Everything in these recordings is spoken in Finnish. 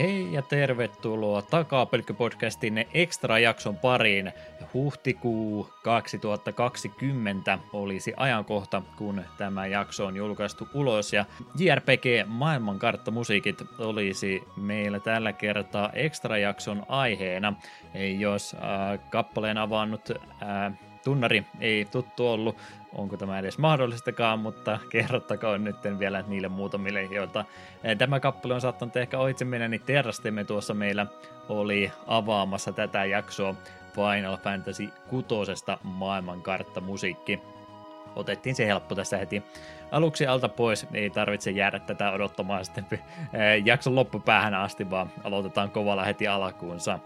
Hei ja tervetuloa Takapölkkö-podcastin Extra-jakson pariin. Huhtikuu 2020 olisi ajankohta, kun tämä jakso on julkaistu ulos, ja JRPG-maailmankarttamusiikit olisi meillä tällä kertaa Extra-jakson aiheena. Jos kappaleen avannut tunnari ei tuttu ollut, onko tämä edes mahdollistakaan, mutta kerrottakoon nyt vielä niille muutamille, joilta tämä kappale on saattanut ehkä ohitse mennä, niin Terrastemme tuossa meillä oli avaamassa tätä jaksoa Final Fantasy VI maailmankarttamusiikki. Otettiin se helppo tässä heti aluksi alta pois, ei tarvitse jäädä tätä odottamaan sitten jakson loppupäähän asti, vaan aloitetaan kovalla heti alkuunsa.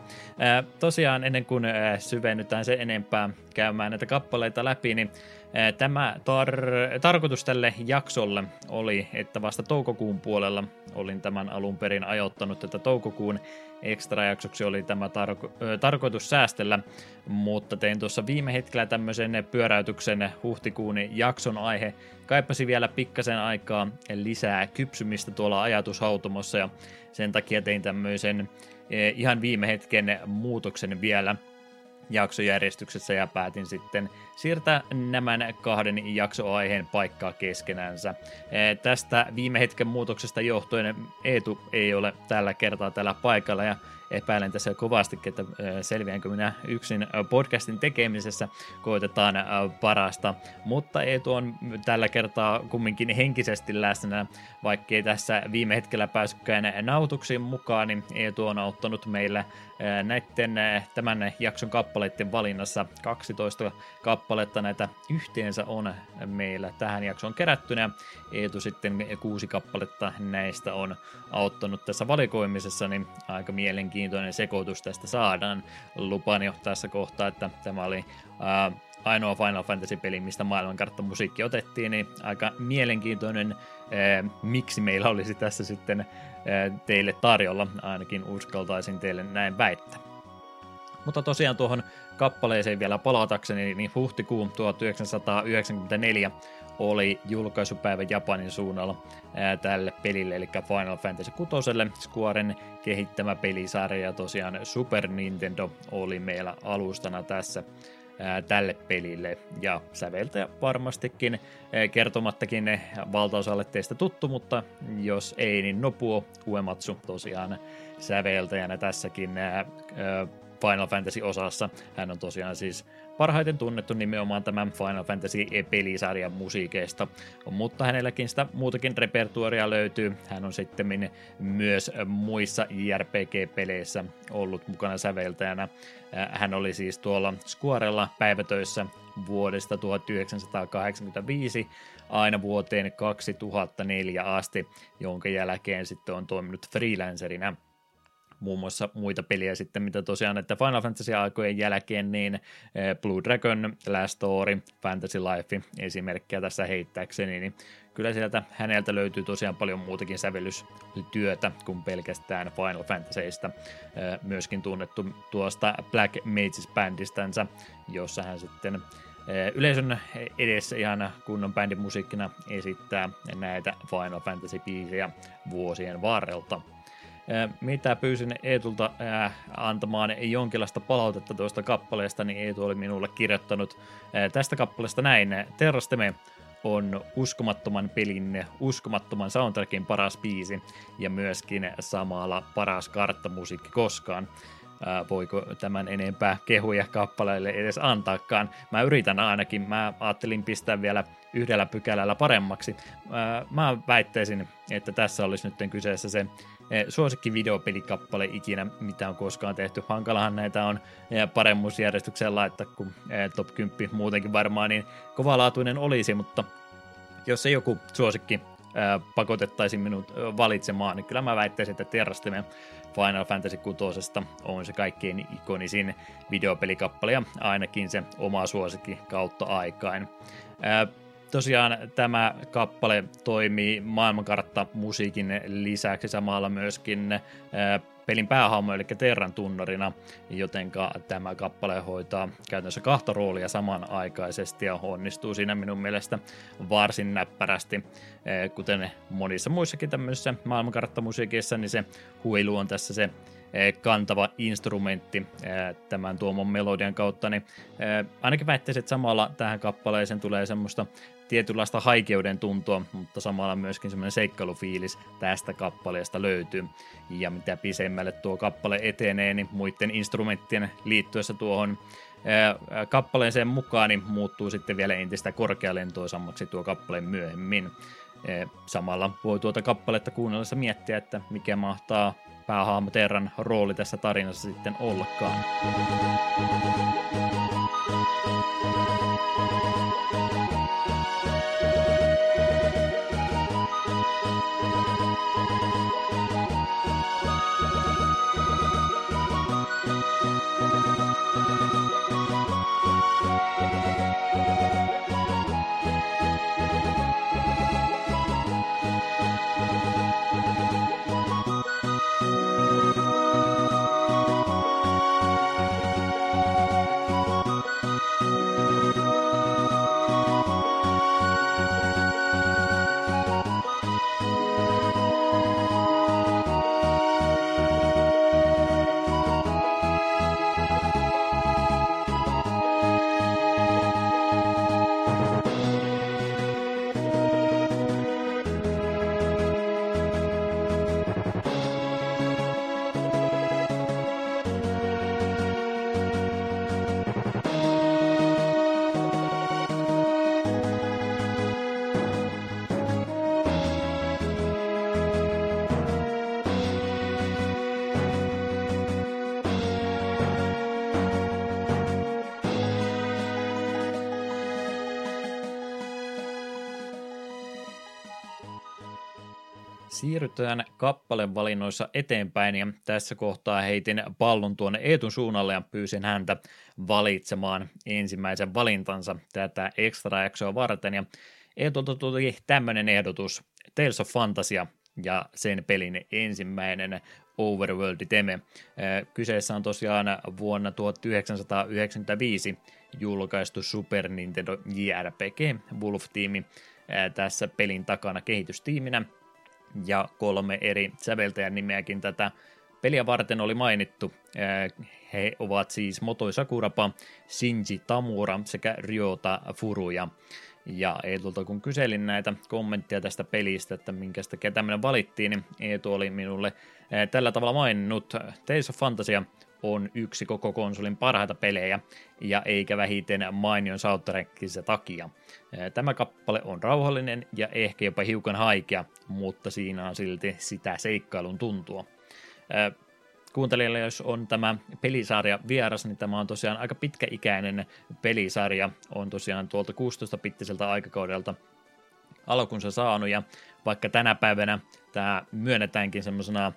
Tosiaan ennen kuin syvennytään sen enempää käymään näitä kappaleita läpi, niin tämä tarkoitus tälle jaksolle oli, että vasta toukokuun puolella olin tämän alun perin ajoittanut tätä toukokuun ekstrajaksoksi, oli tämä tarkoitus säästellä, mutta tein tuossa viime hetkellä tämmöisen pyöräytyksen. Huhtikuun jakson aihe kaipasi vielä pikkasen aikaa lisää kypsymistä tuolla ajatushautomossa, ja sen takia tein tämmöisen ihan viime hetken muutoksen vielä jaksojärjestyksessä ja päätin sitten siirtää nämä kahden jaksoaiheen paikkaa keskenänsä. Tästä viime hetken muutoksesta johtuen Eetu ei ole tällä kertaa tällä paikalla, ja epäilen tässä kovastikin, että selviänkö minä yksin podcastin tekemisessä, koitetaan parasta, mutta Eetu on tällä kertaa kumminkin henkisesti läsnä, vaikkei tässä viime hetkellä päässytkään nautuksiin mukaan, niin Eetu on auttanut meillä näiden tämän jakson kappaleiden valinnassa. 12 kappaletta näitä yhteensä on meillä tähän jaksoon kerättynä. Eetu sitten 6 kappaletta näistä on auttanut tässä valikoimisessa, niin aika mielenkiintoinen sekoitus tästä saadaan. Lupaan jo tässä kohtaa, että tämä oli ainoa Final Fantasy-peli, mistä maailmankarttamusiikki otettiin, niin aika mielenkiintoinen miksi meillä olisi tässä sitten teille tarjolla, ainakin uskaltaisin teille näin väittää. Mutta tosiaan tuohon kappaleeseen vielä palatakseni, niin huhtikuun 1994 oli julkaisupäivä Japanin suunnalla tälle pelille, eli Final Fantasy VI, Squaren kehittämä pelisarja, ja tosiaan Super Nintendo oli meillä alustana tässä tälle pelille, ja säveltäjä varmastikin kertomattakin valtaosalle teistä tuttu, mutta jos ei, niin Nobuo Uematsu tosiaan säveltäjänä tässäkin Final Fantasy-osassa. Hän on tosiaan siis parhaiten tunnettu nimenomaan tämän Final Fantasy-pelisarjan musiikeista, mutta hänelläkin sitä muutakin repertuaria löytyy. Hän on sitten myös muissa JRPG-peleissä ollut mukana säveltäjänä. Hän oli siis tuolla Squarella päivätöissä vuodesta 1985 aina vuoteen 2004 asti, jonka jälkeen sitten on toiminut freelancerina. Muun muassa muita peliä sitten, mitä tosiaan, että Final Fantasy-aikojen jälkeen, niin Blue Dragon, Last Story, Fantasy Life, esimerkkejä tässä heittääkseni, niin kyllä sieltä häneltä löytyy tosiaan paljon muutakin sävellystyötä kuin pelkästään Final Fantasyista. Myöskin tunnettu tuosta Black Mages-bändistänsä, jossa hän sitten yleisön edessä ihan kunnon bändin musiikkina esittää näitä Final Fantasy-biisejä vuosien varrelta. Mitä pyysin Eetulta antamaan jonkinlaista palautetta tuosta kappaleesta, niin Eetu oli minulle kirjoittanut tästä kappaleesta näin. Terrasteme on uskomattoman pelin, uskomattoman soundtrackin paras biisi ja myöskin samalla paras karttamusiikki koskaan. Voiko tämän enempää kehuja kappaleille edes antaakaan? Mä yritän ainakin, mä ajattelin pistää vielä yhdellä pykälällä paremmaksi. Mä väittäisin, että tässä olisi nyt kyseessä se suosikki videopelikappale ikinä, mitä on koskaan tehty. Hankalahan näitä on paremmuusjärjestykseen laittaa, kun top 10 muutenkin varmaan niin kovalaatuinen olisi, mutta jos se joku suosikki pakotettaisiin minut valitsemaan, niin kyllä mä väittäisin, että Terrastime Final Fantasy 6:sta on se kaikkein ikonisin videopelikappale ja ainakin se oma suosikki kautta aikain. Tosiaan tämä kappale toimii maailmankartta musiikin lisäksi samalla myöskin pelin päähahmo, eli Terran tunnarina, jotenka tämä kappale hoitaa käytännössä kahta roolia samanaikaisesti ja onnistuu siinä minun mielestä varsin näppärästi. Kuten monissa muissakin tämmöisissä maailmankarttamusiikissa, niin se huilu on tässä se kantava instrumentti tämän tuomon melodian kautta, niin ainakin väittäisin, että samalla tähän kappaleeseen tulee semmoista tietynlaista haikeuden tuntua, mutta samalla myöskin semmoinen seikkailufiilis tästä kappaleesta löytyy. Ja mitä pisemmälle tuo kappale etenee, niin muiden instrumenttien liittyessä tuohon kappaleeseen mukaan, niin muuttuu sitten vielä entistä korkealentoisammaksi tuo kappale myöhemmin. Samalla voi tuota kappaletta kuunnellessa miettiä, että mikä mahtaa päähahmo Terran rooli tässä tarinassa sitten ollakaan. Siirrytään kappalevalinnoissa eteenpäin ja tässä kohtaa heitin pallon tuonne Eetun suunnalle ja pyysin häntä valitsemaan ensimmäisen valintansa tätä extra-jaksoa varten. Ja Eetulta tuli tämmöinen ehdotus, Tales of Phantasia ja sen pelin ensimmäinen Overworld-teme. Kyseessä on tosiaan vuonna 1995 julkaistu Super Nintendo JRPG Wolf Team tässä pelin takana kehitystiiminä. Ja 3 eri säveltäjän nimeäkin tätä peliä varten oli mainittu. He ovat siis Motoi Sakuraba, Shinji Tamura sekä Ryota Furuja. Ja Eetulta kun kyselin näitä kommentteja tästä pelistä, että minkäs takia tämmöinen valittiin, niin Eetu oli minulle tällä tavalla maininnut. Tales of Phantasia on yksi koko konsolin parhaita pelejä ja eikä vähiten mainion soundtrackinsa takia. Tämä kappale on rauhallinen ja ehkä jopa hiukan haikea, mutta siinä on silti sitä seikkailun tuntua. Kuuntelijalle, jos on tämä pelisarja vieras, niin tämä on tosiaan aika pitkäikäinen pelisarja. On tosiaan tuolta 16-bittiseltä aikakaudelta alkunsa saanut ja vaikka tänä päivänä tämä myönnetäänkin semmoisena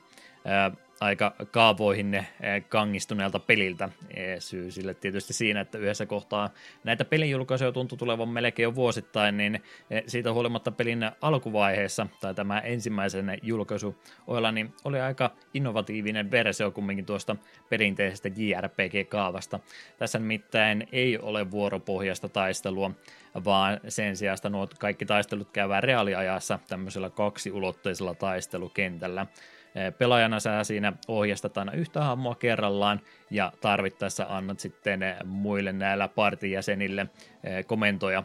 aika kaavoihin kangistuneelta peliltä. Syy sille tietysti siinä, että yhdessä kohtaa näitä pelin julkaisuja tuntui tulevan melkein jo vuosittain, niin siitä huolimatta pelin alkuvaiheessa, tai tämä ensimmäisen julkaisu ohella, niin oli aika innovatiivinen versio kumminkin tuosta perinteisestä JRPG-kaavasta. Tässä nimittäin ei ole vuoropohjaista taistelua, vaan sen sijasta nuo kaikki taistelut käydään reaaliajassa tämmöisellä kaksiulotteisella taistelukentällä. Pelaajana sä siinä ohjastat aina yhtä hahmoa kerrallaan ja tarvittaessa annat sitten muille näillä partijäsenille komentoja,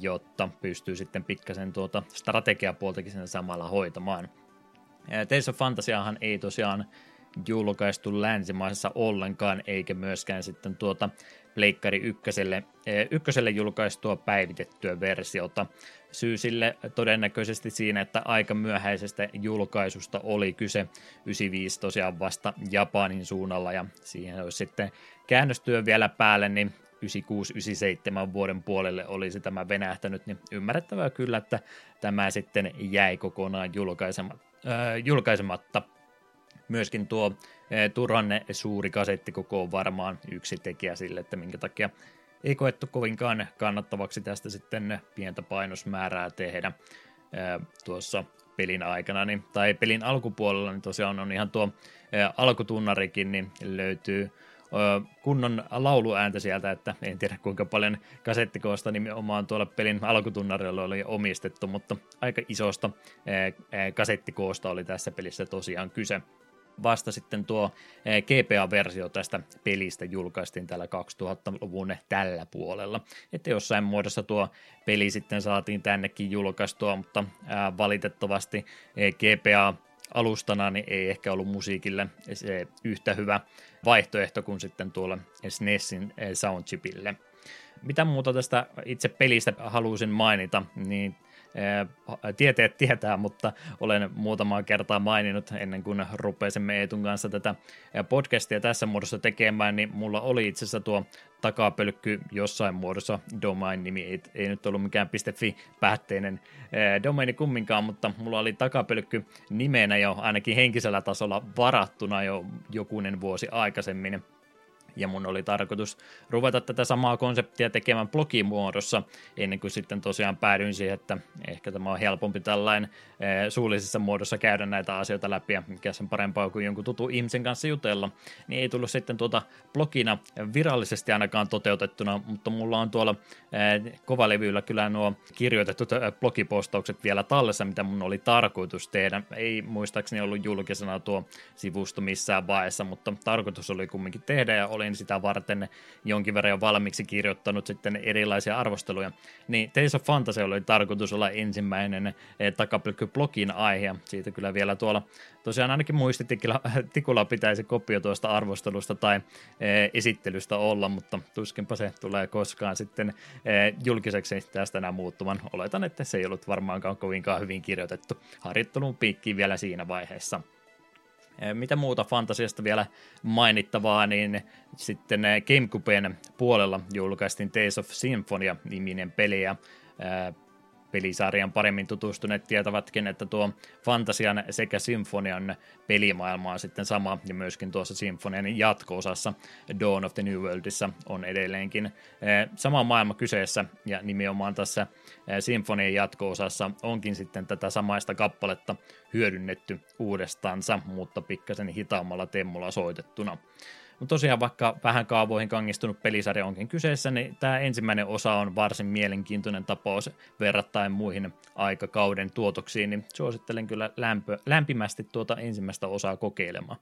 jotta pystyy sitten pikkasen tuota strategiapuoltakin sen samalla hoitamaan. Tales of Phantasiahan ei tosiaan julkaistu länsimaissa ollenkaan eikä myöskään sitten tuota Pleikkari ykköselle julkaistua päivitettyä versiota. Syy sille todennäköisesti siinä, että aika myöhäisestä julkaisusta oli kyse 95 tosiaan vasta Japanin suunnalla ja siihen olisi sitten käännöstyö vielä päälle, niin 96-97 vuoden puolelle olisi tämä venähtänyt, niin ymmärrettävää kyllä, että tämä sitten jäi kokonaan julkaisematta. Myöskin tuo turhan suuri kasettikoko on varmaan yksi tekijä sille, että minkä takia ei koettu kovinkaan kannattavaksi tästä sitten pientä painosmäärää tehdä tuossa pelin aikana, niin, tai pelin alkupuolella, niin tosiaan on ihan tuo alkutunnarikin, niin löytyy kunnon lauluääntä sieltä, että en tiedä kuinka paljon kasettikoosta nimenomaan tuolla pelin alkutunnarilla oli omistettu, mutta aika isosta kasettikoosta oli tässä pelissä tosiaan kyse. Vasta sitten tuo GPA-versio tästä pelistä julkaistiin täällä 2000-luvun tällä puolella. Että jossain muodossa tuo peli sitten saatiin tännekin julkaistua, mutta valitettavasti GPA-alustana niin ei ehkä ollut musiikille se yhtä hyvä vaihtoehto kuin sitten tuolle SNESin soundchipille. Mitä muuta tästä itse pelistä halusin mainita, niin tieteet tietää, mutta olen muutamaa kertaa maininnut ennen kuin rupeisimme Eetun kanssa tätä podcastia tässä muodossa tekemään, niin mulla oli itse asiassa tuo takapölkky jossain muodossa domain-nimi, ei nyt ollut mikään .fi-päätteinen domaini kumminkaan, mutta mulla oli takapölkky nimenä jo ainakin henkisellä tasolla varattuna jo jokunen vuosi aikaisemmin. Ja mun oli tarkoitus ruveta tätä samaa konseptia tekemään blogimuodossa, ennen kuin sitten tosiaan päädyin siihen, että ehkä tämä on helpompi tällainen suullisessa muodossa käydä näitä asioita läpi, ja mikä sen parempaa kuin jonkun tutun ihmisen kanssa jutella, niin ei tullut sitten tuota blogina virallisesti ainakaan toteutettuna, mutta mulla on tuolla kovalevyllä kyllä nuo kirjoitetut blogipostaukset vielä tallessa, mitä mun oli tarkoitus tehdä. Ei muistaakseni ollut julkisena tuo sivusto missään vaiheessa, mutta tarkoitus oli kumminkin tehdä, ja olin sitä varten jonkin verran jo valmiiksi kirjoittanut sitten erilaisia arvosteluja, niin Tales of Phantasia oli tarkoitus olla ensimmäinen takapylkky-blogin aihe, siitä kyllä vielä tuolla tosiaan ainakin muistitikulla pitäisi kopio tuosta arvostelusta tai esittelystä olla, mutta tuskinpa se tulee koskaan sitten julkiseksi tästä enää muuttumaan. Oletan, että se ei ollut varmaankaan kovinkaan hyvin kirjoitettu harjoittelun piikkiin vielä siinä vaiheessa. Mitä muuta fantasiasta vielä mainittavaa, niin sitten GameCuben puolella julkaistiin Tales of Symphonia-niminen peli, ja pelisarjan paremmin tutustuneet tietävätkin, että tuo fantasian sekä symfonian pelimaailma on sitten sama, ja myöskin tuossa symfonian jatko-osassa Dawn of the New Worldissa on edelleenkin sama maailma kyseessä, ja nimenomaan tässä symfonian jatko-osassa onkin sitten tätä samaista kappaletta hyödynnetty uudestaansa, mutta pikkasen hitaammalla temmolla soitettuna. Mutta tosiaan vaikka vähän kaavoihin kangistunut pelisarja onkin kyseessä, niin tämä ensimmäinen osa on varsin mielenkiintoinen tapaus verrattain muihin aikakauden tuotoksiin, niin suosittelen kyllä lämpimästi tuota ensimmäistä osaa kokeilemaan.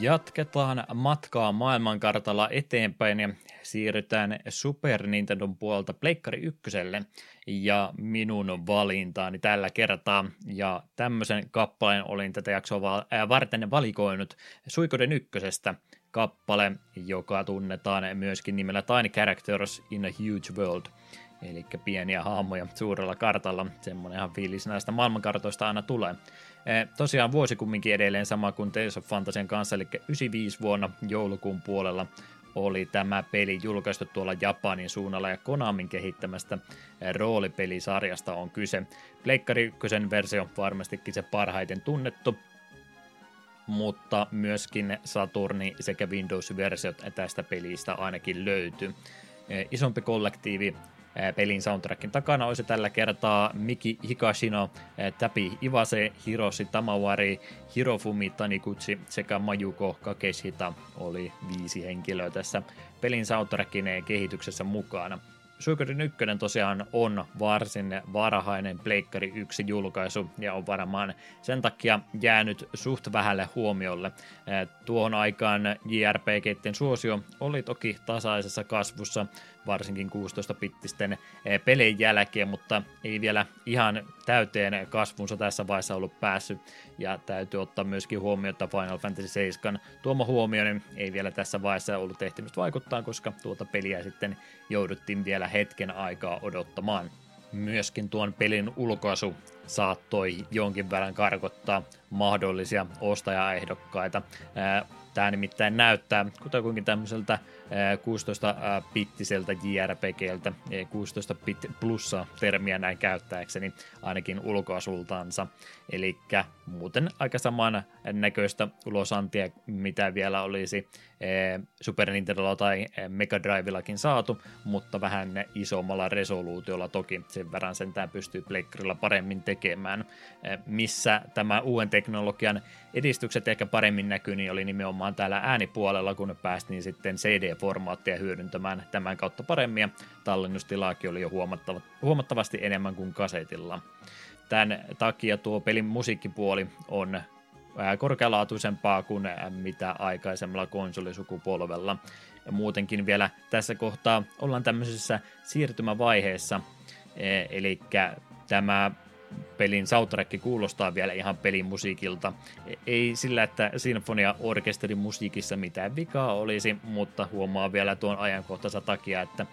Jatketaan matkaa maailmankartalla eteenpäin ja siirrytään Super Nintendon puolelta Pleikkari ykköselle ja minun valintaani tällä kertaa. Ja tämmöisen kappaleen olin tätä jaksoa varten valikoinut Suikoden ykkösestä, kappale, joka tunnetaan myöskin nimellä Tiny Characters in a Huge World. Eli pieniä hahmoja suurella kartalla, semmoinenhan fiilis näistä maailmankartoista aina tulee. Tosiaan vuosi kumminkin edelleen sama kuin Tales of Phantasian kanssa, eli 95 vuonna joulukuun puolella oli tämä peli julkaistu tuolla Japanin suunnalla, ja Konamin kehittämästä roolipelisarjasta on kyse. Pleikkari 1 versio on varmastikin se parhaiten tunnettu, mutta myöskin Saturni sekä Windows-versiot tästä pelistä ainakin löytyy. Isompi kollektiivi pelin soundtrackin takana olisi tällä kertaa Miki Higashino, Tappi Iwase, Hiroshi Tamawari, Hirofumi Taniguchi sekä Mayuko Kageshita oli 5 henkilöä tässä pelin soundtrackin kehityksessä mukana. Suikoden 1 tosiaan on varsin varhainen Pleikkari 1 julkaisu ja on varmaan sen takia jäänyt suht vähälle huomiolle. Tuohon aikaan JRPG:iden suosio oli toki tasaisessa kasvussa, varsinkin 16-bittisten pelien jälkeen, mutta ei vielä ihan täyteen kasvunsa tässä vaiheessa ollut päässyt. Ja täytyy ottaa myöskin huomioon, että Final Fantasy 7 tuoma huomio niin ei vielä tässä vaiheessa ollut ehtinyt vaikuttaa, koska tuota peliä sitten jouduttiin vielä hetken aikaa odottamaan. Myöskin tuon pelin ulkoasu saattoi jonkin verran karkottaa mahdollisia ostajaehdokkaita. Tämä nimittäin näyttää kutakuinkin tämmöiseltä 16-bittiseltä JRPGltä, 16-bit plussa termiä näin käyttääkseni, ainakin ulkoasultaansa. Eli muuten aika saman näköistä ulosantia, mitä vielä olisi Super Nintendolla tai Mega Drivellakin saatu, mutta vähän isommalla resoluutiolla toki, sen verran sentään pystyy pleikkarilla paremmin tekemään. Missä tämä uuden teknologian edistykset ehkä paremmin näkyy, niin oli nimenomaan täällä äänipuolella, kun päästiin sitten CD-formaattia hyödyntämään tämän kautta paremmin, ja tallennustilaakin oli jo huomattavasti enemmän kuin kasetilla. Tämän takia tuo pelin musiikkipuoli on korkealaatuisempaa kuin mitä aikaisemmalla konsolisukupolvella. Ja muutenkin vielä tässä kohtaa ollaan tämmöisessä siirtymävaiheessa, eli tämä pelin soundtrack kuulostaa vielä ihan pelimusiikilta. Ei sillä, että sinfoniaorkesterin musiikissa mitään vikaa olisi, mutta huomaa vielä tuon ajankohtansa takia, että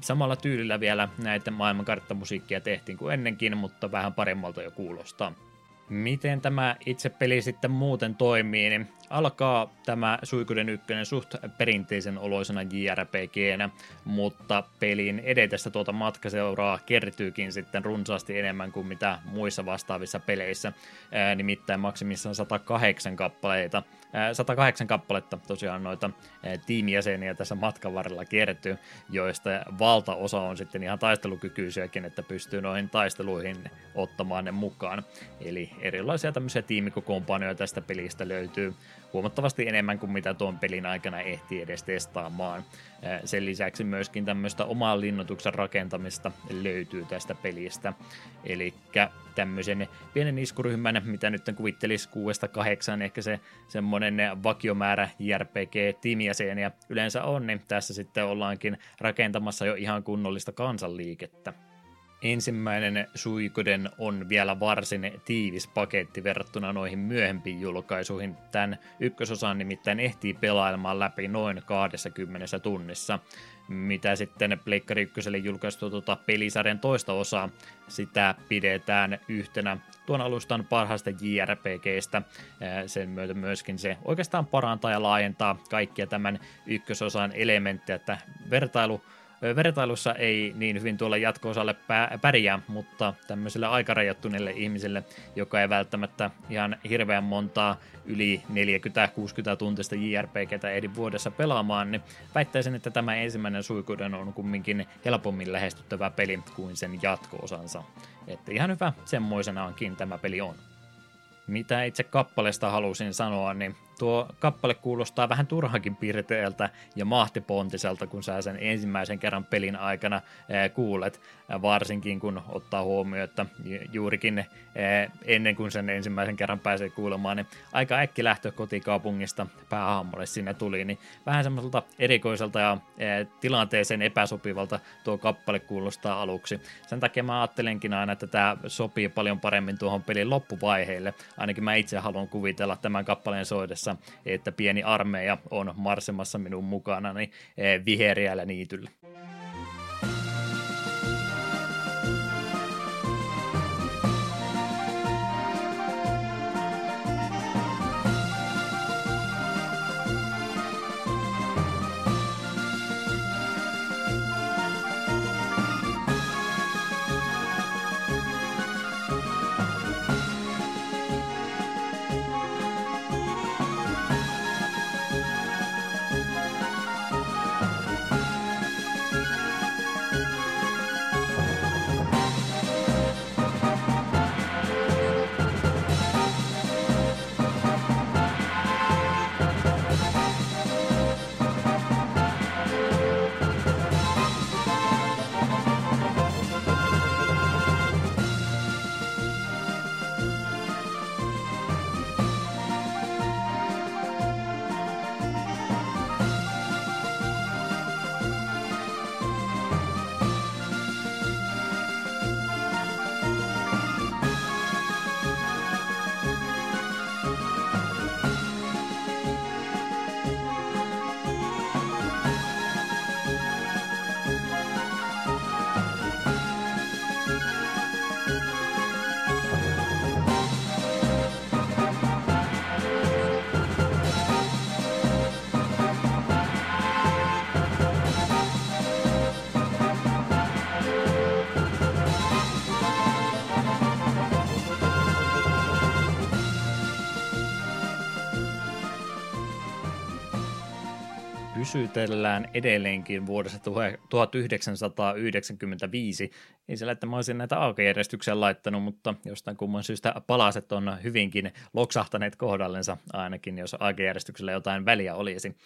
samalla tyylillä vielä näitä maailmankarttamusiikkia tehtiin kuin ennenkin, mutta vähän paremmalta jo kuulostaa. Miten tämä itse peli sitten muuten toimii, niin alkaa tämä Suikoden 1 suht perinteisen oloisena JRPGnä, mutta pelin edetessä tuota matkaseuraa kertyykin sitten runsaasti enemmän kuin mitä muissa vastaavissa peleissä, nimittäin maksimissaan 108 kappaletta tosiaan noita tiimijäseniä tässä matkan varrella kertyy, joista valtaosa on sitten ihan taistelukykyisiäkin, että pystyy noihin taisteluihin ottamaan ne mukaan. Eli erilaisia tämmöisiä tiimikokoonpanoja tästä pelistä löytyy huomattavasti enemmän kuin mitä tuon pelin aikana ehtii edes testaamaan. Sen lisäksi myöskin tämmöistä oman linnoituksen rakentamista löytyy tästä pelistä. Eli tämmöisen pienen iskuryhmän, mitä nyt kuvittelisi 6-8, ehkä se semmoinen vakiomäärä JRPG-tiimijäseniä yleensä on, niin tässä sitten ollaankin rakentamassa jo ihan kunnollista kansanliikettä. Ensimmäinen Suikoden on vielä varsin tiivis paketti verrattuna noihin myöhempiin julkaisuihin. Tämän ykkösosan nimittäin ehtii pelailemaan läpi noin 20 tunnissa. Mitä sitten Pleikkari 1:lle julkaistu pelisarjan toista osaa, sitä pidetään yhtenä tuon alustan parhaista JRPGistä. Sen myötä myöskin se oikeastaan parantaa ja laajentaa kaikkia tämän ykkösosan elementtejä, että vertailussa ei niin hyvin tuolla jatko-osalle pärjää, mutta tämmöiselle aikarajoittuneelle ihmiselle, joka ei välttämättä ihan hirveän montaa yli 40-60 tuntista JRPGtä ehdi vuodessa pelaamaan, niin väittäisin, että tämä ensimmäinen Suikoden on kumminkin helpommin lähestyttävä peli kuin sen jatko-osansa. Että ihan hyvä, semmoisenaankin tämä peli on. Mitä itse kappaleesta halusin sanoa, niin tuo kappale kuulostaa vähän turhankin pirteeltä ja mahtipontiselta, kun sä sen ensimmäisen kerran pelin aikana kuulet, varsinkin kun ottaa huomioon, että juurikin ennen kuin sen ensimmäisen kerran pääsee kuulemaan, niin aika äkki lähtö kotikaupungista päähahmolle sinne tuli, niin vähän semmoiselta erikoiselta ja tilanteeseen epäsopivalta tuo kappale kuulostaa aluksi. Sen takia mä ajattelenkin aina, että tämä sopii paljon paremmin tuohon pelin loppuvaiheelle. Ainakin mä itse haluan kuvitella tämän kappaleen soidessa, että pieni armeija on marssemassa minun mukanani viheriällä niityllä. Syytellään edelleenkin vuodessa 1995. Ei sillä, että mä olisin näitä alkajärjestyksiä laittanut, mutta jostain kumman syystä palaset on hyvinkin loksahtaneet kohdallensa, ainakin jos alkajärjestyksellä jotain väliä olisi.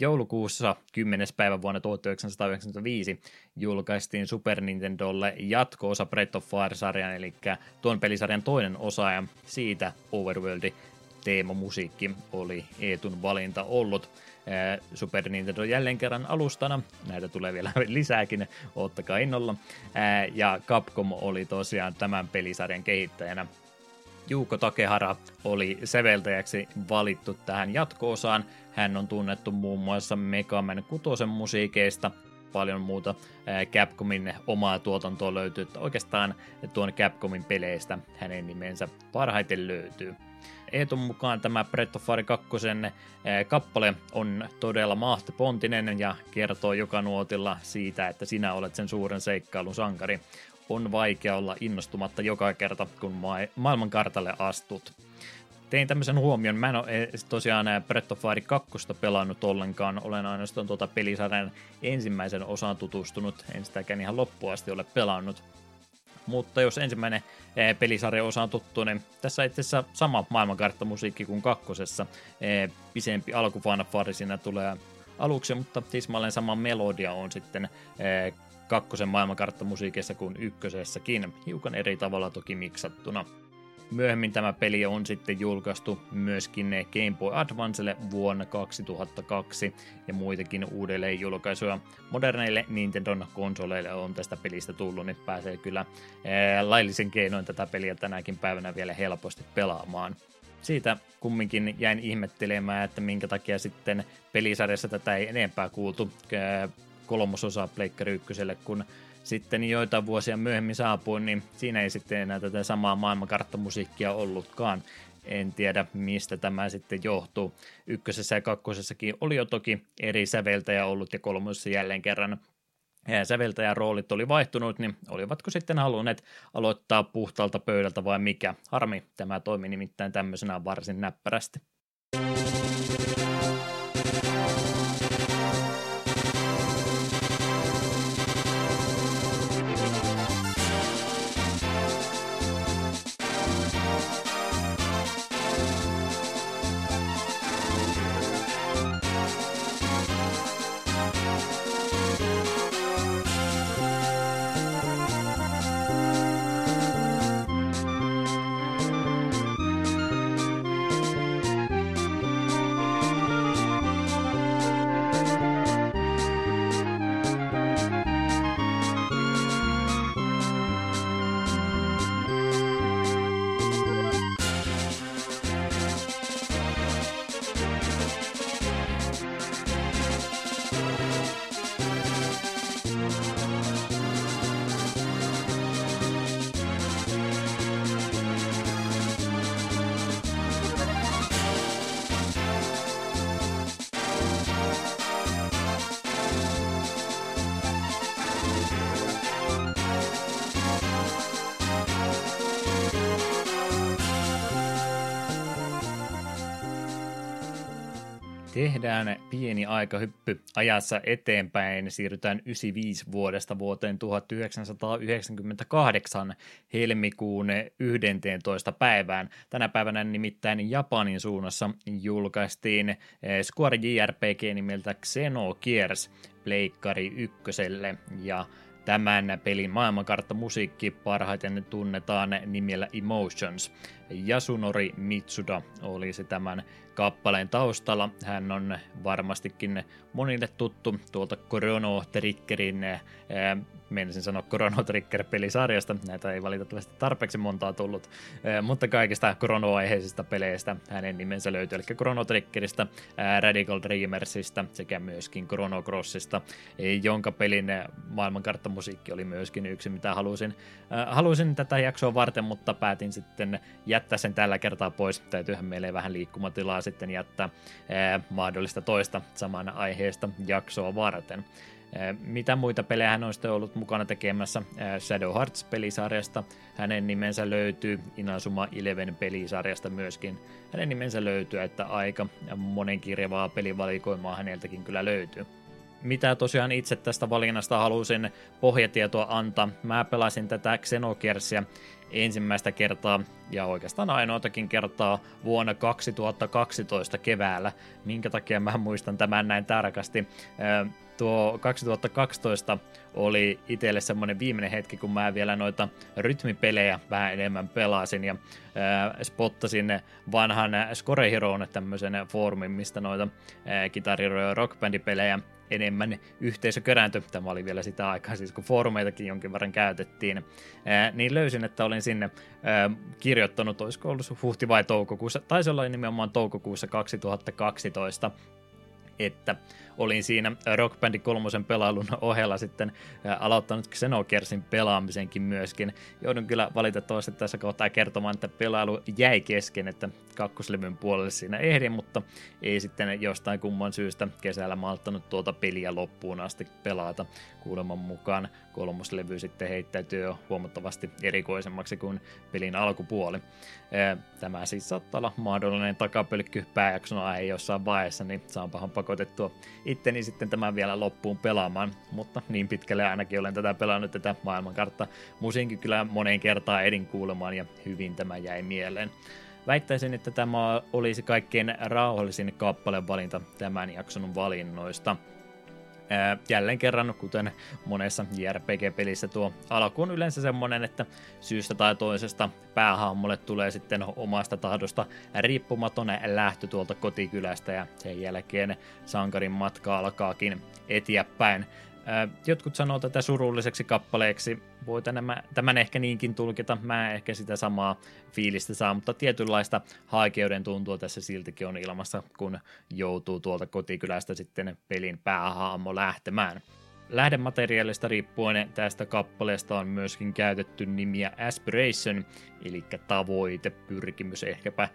Joulukuussa 10. päivä vuonna 1995 julkaistiin Super Nintendolle jatko-osa Breath of Fire-sarjan, eli tuon pelisarjan toinen osa, ja siitä Overworldi teemamusiikki oli Eetun valinta ollut. Super Nintendo jälleen kerran alustana, näitä tulee vielä lisääkin, ottakaa innolla, ja Capcom oli tosiaan tämän pelisarjan kehittäjänä. Yuko Takehara oli säveltäjäksi valittu tähän jatko-osaan, hän on tunnettu muun muassa Mega Man 6 musiikeista, paljon muuta Capcomin omaa tuotantoa löytyy, että oikeastaan tuon Capcomin peleistä hänen nimensä parhaiten löytyy. Eetun mukaan tämä Breath of Fire 2 kappale on todella mahtipontinen ja kertoo joka nuotilla siitä, että sinä olet sen suuren seikkailun sankari. On vaikea olla innostumatta joka kerta, kun maailmankartalle astut. Tein tämmöisen huomion, mä en ole tosiaan Breath of Fire 2 pelannut ollenkaan, olen ainoastaan tuota pelisarjan ensimmäisen osaan tutustunut, en sitäkään ihan loppuun asti ole pelannut. Mutta jos ensimmäinen pelisarja osa on tuttu, niin tässä itse asiassa sama maailmankarttamusiikki kuin kakkosessa. Pisempi alkufanfari siinä tulee aluksi, mutta tismalleen sama melodia on sitten kakkosen maailmankarttamusiikissa kuin ykkösessäkin. Hiukan eri tavalla toki miksattuna. Myöhemmin tämä peli on sitten julkaistu myöskin Game Boy Advancelle vuonna 2002 ja muitakin uudelleen julkaisuja moderneille Nintendon konsoleille on tästä pelistä tullut, niin pääsee kyllä laillisen keinoin tätä peliä tänäkin päivänä vielä helposti pelaamaan. Siitä kumminkin jäin ihmettelemään, että minkä takia sitten pelisarjassa tätä ei enempää kuultu kolmososaa Pleikkari ykköselle, kun sitten joitain vuosia myöhemmin saapuin, niin siinä ei sitten enää tätä samaa maailmankarttamusiikkia ollutkaan. En tiedä, mistä tämä sitten johtuu. Ykkösessä ja kakkosessakin oli jo toki eri säveltäjä ollut ja kolmosessa jälleen kerran säveltäjän roolit oli vaihtunut, niin olivatko sitten halunneet aloittaa puhtaalta pöydältä vai mikä? Harmi, tämä toimi nimittäin tämmöisenä varsin näppärästi. Tehdään pieni aikahyppy ajassa eteenpäin. Siirrytään 95 vuodesta vuoteen 1998 helmikuun 11. päivään. Tänä päivänä nimittäin Japanin suunnassa julkaistiin Square JRPG nimeltä Xenogears pleikkari ykköselle ja tämän pelin maailmankarttamusiikki parhaiten tunnetaan nimellä Emotions. Yasunori Mitsuda olisi tämän kappaleen taustalla. Hän on varmastikin monille tuttu tuolta Chrono Triggerin, menisin sanoa Chrono Trigger-pelisarjasta, näitä ei valitettavasti tarpeeksi montaa tullut, mutta kaikista Chrono-aiheisista peleistä hänen nimensä löytyy, eli Chrono Triggeristä, Radical Dreamersista sekä myöskin Chrono Crossista, jonka pelin maailmankarttamusiikki oli myöskin yksi, mitä halusin tätä jaksoa varten, mutta päätin sitten jättää sen tällä kertaa pois. Täytyyhän meille vähän liikkumatilaa sitten jättää mahdollista toista saman aiheesta jaksoa varten. Mitä muita pelejä hän on sitten ollut mukana tekemässä? Shadow Hearts-pelisarjasta hänen nimensä löytyy, Inazuma Eleven pelisarjasta myöskin hänen nimensä löytyy, että aika monenkirjavaa pelivalikoimaa häneltäkin kyllä löytyy. Mitä tosiaan itse tästä valinnasta halusin pohjatietoa antaa? Mä pelasin tätä Xenogearsia ensimmäistä kertaa ja oikeastaan ainoatakin kertaa vuonna 2012 keväällä, minkä takia mä muistan tämän näin tarkasti. Tuo 2012 oli itselle semmoinen viimeinen hetki, kun mä vielä noita rytmipelejä vähän enemmän pelasin ja spottasin vanhan Score Heroon tämmöisen foorumin, mistä noita Guitar Hero- ja rockbändipelejä enemmän yhteisö kerääntyi. Tämä oli vielä sitä aikaa, siis kun foorumeitakin jonkin verran käytettiin. Niin löysin, että olin sinne kirjoittanut, olisiko ollut huhti vai toukokuussa, taisi olla nimenomaan toukokuussa 2012, että olin siinä Rock Band 3 pelailun ohella sitten aloittanut Xenogearsin pelaamisenkin myöskin. Joudun kyllä valitettavasti tässä kohtaa kertomaan, että pelailu jäi kesken, että kakkoslevyn puolelle siinä ehdin, mutta ei sitten jostain kumman syystä kesällä malttanut tuota peliä loppuun asti pelata. Kuuleman mukaan kolmoslevy sitten heittäytyy jo huomattavasti erikoisemmaksi kuin pelin alkupuoli. Tämä siis saattaa olla mahdollinen takapölkky pääjaksona ei jossain vaiheessa, niin saanpahan pakotettua itteni sitten tämän vielä loppuun pelaamaan, mutta niin pitkälle ainakin olen tätä pelannut, tätä maailmankartta. Musiinkin kyllä moneen kertaan edin kuulemaan ja hyvin tämä jäi mieleen. Väittäisin, että tämä olisi kaikkein rauhallisin kappalevalinta tämän jakson valinnoista. Jälleen kerran, kuten monessa JRPG-pelissä tuo alku on yleensä semmoinen, että syystä tai toisesta päähahmolle tulee sitten omasta tahdosta riippumaton lähtö tuolta kotikylästä ja sen jälkeen sankarin matka alkaakin eteenpäin. Jotkut sanoo tätä surulliseksi kappaleeksi, voi tämän ehkä niinkin tulkita, mä en ehkä sitä samaa fiilistä saa, mutta tietynlaista haikeuden tuntua tässä siltikin on ilmassa, kun joutuu tuolta kotikylästä sitten pelin päähahmo lähtemään. Lähdemateriaalista riippuen tästä kappaleesta on myöskin käytetty nimiä Aspiration, eli tavoite, pyrkimys ehkäpä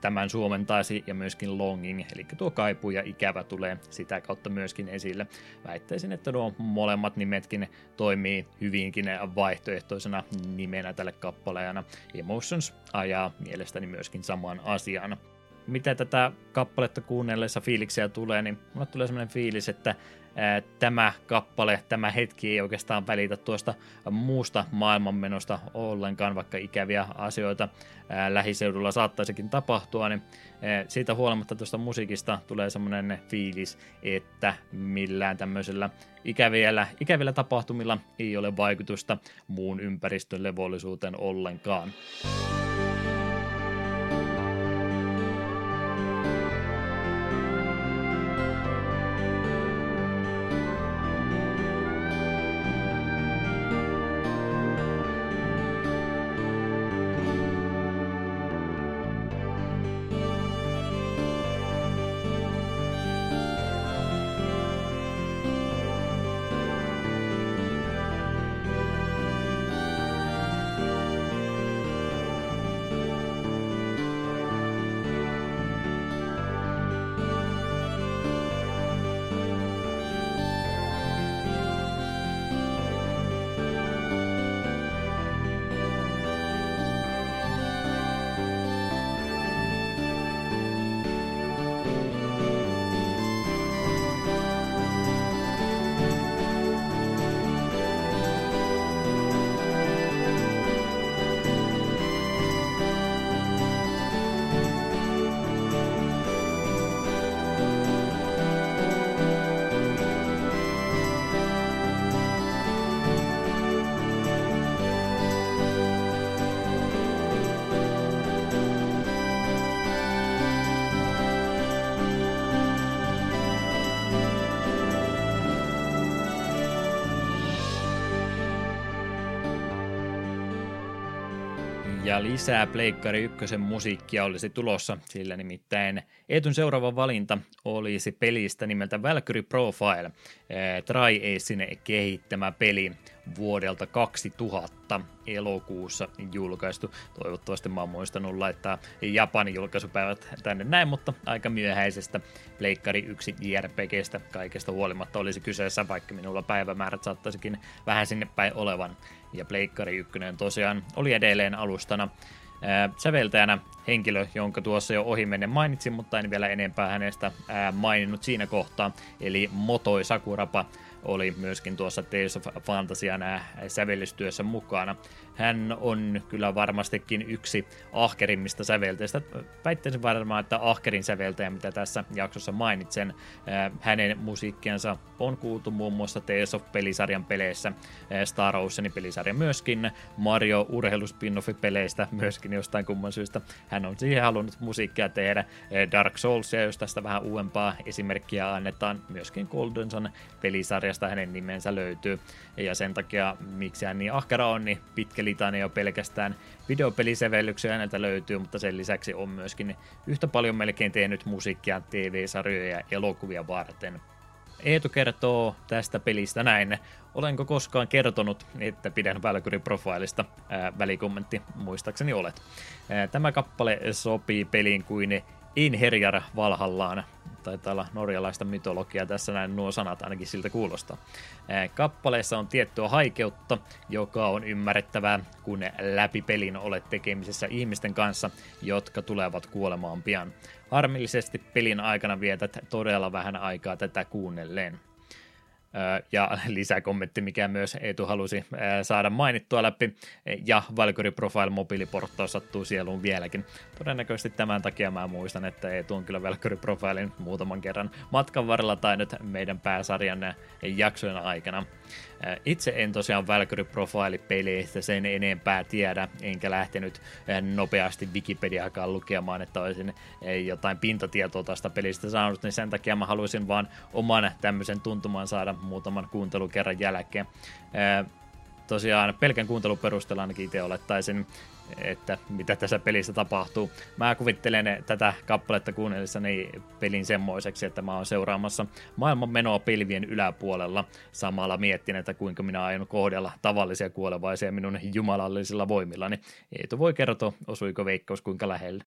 tämän suomentaisi, ja myöskin Longing, eli tuo kaipuu ja ikävä tulee sitä kautta myöskin esille. Väittäisin, että nuo molemmat nimetkin toimii hyvinkin vaihtoehtoisena nimenä tälle kappaleena. Emotions ajaa mielestäni myöskin samaan asiaan. Mitä tätä kappaletta kuunnellessa fiiliksiä tulee, niin mulle tulee sellainen fiilis, että tämä kappale, tämä hetki ei oikeastaan välitä tuosta muusta maailmanmenosta ollenkaan, vaikka ikäviä asioita lähiseudulla saattaisikin tapahtua, niin siitä huolimatta tuosta musiikista tulee semmoinen fiilis, että millään tämmöisellä ikävillä tapahtumilla ei ole vaikutusta muun ympäristön levollisuuteen ollenkaan. Ja lisää Pleikkari Ykkösen musiikkia olisi tulossa, sillä nimittäin Eetun seuraava valinta olisi pelistä nimeltä Valkyrie Profile, Tri-Acen kehittämä peli vuodelta 2000 elokuussa julkaistu. Toivottavasti mä oon muistanut laittaa Japanin julkaisupäivät tänne näin, mutta aika myöhäisestä Pleikkari 1 JRPGstä kaikesta huolimatta olisi kyseessä, vaikka minulla päivämäärät saattaisikin vähän sinne päin olevan. Ja Pleikkari 1 tosiaan oli edelleen alustana säveltäjänä henkilö, jonka tuossa jo ohimennen mainitsin, mutta en vielä enempää hänestä maininnut siinä kohtaa, eli Motoi Sakuraba oli myöskin tuossa Tales of Phantasian sävellystyössä mukana. Hän on kyllä varmastikin yksi ahkerimmista säveltäjistä. Väittäisin varmaan, että ahkerin säveltäjä, mitä tässä jaksossa mainitsen. Hänen musiikkiansa on kuultu muun muassa Tales of -pelisarjan peleissä, Star Oceanin pelisarja myöskin, Mario urheiluspin-offi peleistä myöskin jostain kumman syystä. Hän on siihen halunnut musiikkia tehdä. Dark Soulsia, jos tästä vähän uudempaa esimerkkiä annetaan, myöskin Golden Sun pelisarja hänen nimensä löytyy, ja sen takia miksi hän niin ahkera on, niin pitkä litania jo pelkästään videopelisävellyksiä häneltä löytyy, mutta sen lisäksi on myöskin yhtä paljon melkein tehnyt musiikkia, TV-sarjoja ja elokuvia varten. Eetu kertoo tästä pelistä näin: olenko koskaan kertonut, että pidän Valkyrie-profiilista? Välikommentti: muistaakseni olet. Tämä kappale sopii peliin kuin Inherjar Valhallaan. Taitaa olla norjalaista mytologiaa tässä näin, nuo sanat ainakin siltä kuulostaa. Kappaleessa on tiettyä haikeutta, joka on ymmärrettävää, kun läpi pelin olet tekemisessä ihmisten kanssa, jotka tulevat kuolemaan pian. Harmillisesti pelin aikana vietät todella vähän aikaa tätä kuunnelleen. Ja lisäkommentti, mikä myös Eetu halusi saada mainittua läpi, ja Valkyrie Profile -mobiiliporttaus sattuu sieluun vieläkin. Todennäköisesti tämän takia mä muistan, että Eetu on kyllä Valkyrie Profilen muutaman kerran matkan varrella tai nyt meidän pääsarjan jaksojen aikana. Itse en tosiaan Valkyrie Profile-peleistä sen enempää tiedä, enkä lähtenyt nopeasti Wikipediaakaan lukemaan, että olisin jotain pintatietoa tästä pelistä saanut, niin sen takia mä haluaisin vaan oman tämmöisen tuntuman saada muutaman kuuntelukerran jälkeen. Tosiaan pelkän kuunteluperusteella ainakin itse olettaisin, että mitä tässä pelissä tapahtuu. Mä kuvittelen tätä kappaletta kuunnellessani pelin semmoiseksi, että mä oon seuraamassa maailman menoa pilvien yläpuolella. Samalla miettin, että kuinka minä aion kohdella tavallisia kuolevaisia minun jumalallisilla voimillani. Eetu voi kertoa, osuiko veikkaus kuinka lähelle.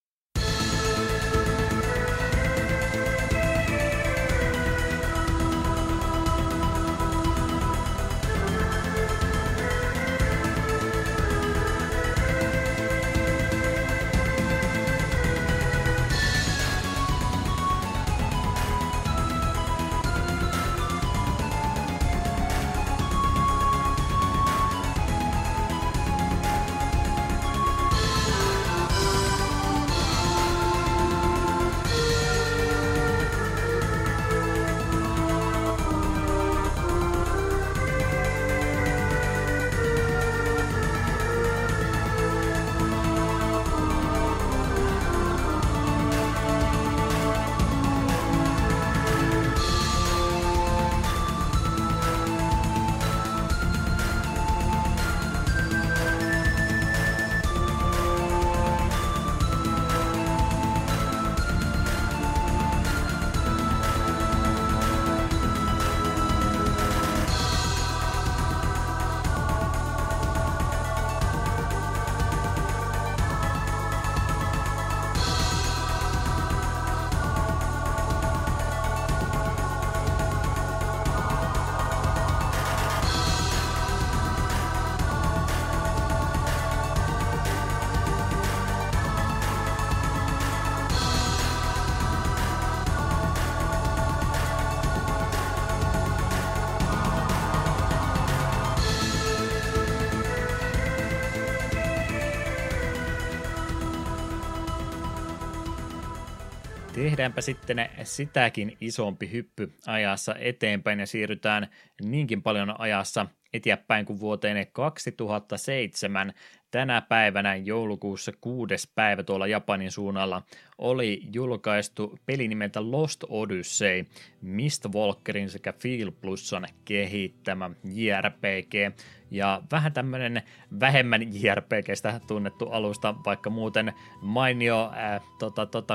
Tehdäänpä sitten sitäkin isompi hyppy ajassa eteenpäin ja siirrytään niinkin paljon ajassa eteenpäin kuin vuoteen 2007 tänä päivänä joulukuussa 6. päivä tuolla Japanin suunnalla oli julkaistu peli nimeltä Lost Odyssey, Mistwalkerin sekä Feel Plusan kehittämä JRPG ja vähän tämmöinen vähemmän JRPGstä tunnettu alusta, vaikka muuten mainio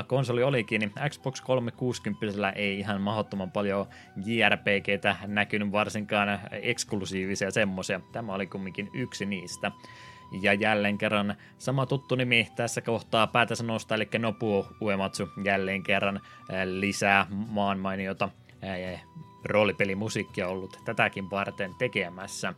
konsoli olikin, niin Xbox 360 ei ihan mahdottoman paljon JRPGtä näkynyt, varsinkaan eksklusiivisia semmoisia. Tämä oli kumminkin yksi niistä. Ja jälleen kerran sama tuttu nimi tässä kohtaa päätänsä nostaa, eli Nobuo Uematsu jälleen kerran lisää maan mainiota roolipelimusiikkia ollut tätäkin varten tekemässä.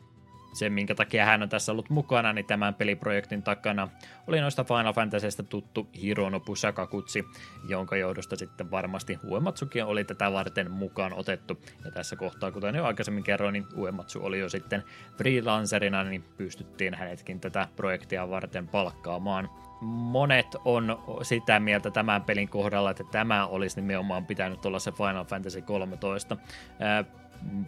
Se, minkä takia hän on tässä ollut mukana, niin tämän peliprojektin takana oli noista Final Fantasystä tuttu Hironobu Sakaguchi, jonka johdosta sitten varmasti Uematsukin oli tätä varten mukaan otettu. Ja tässä kohtaa, kuten jo aikaisemmin kerroin, niin Uematsu oli jo sitten freelancerina, niin pystyttiin hänetkin tätä projektia varten palkkaamaan. Monet on sitä mieltä tämän pelin kohdalla, että tämä olisi nimenomaan pitänyt olla se Final Fantasy 13.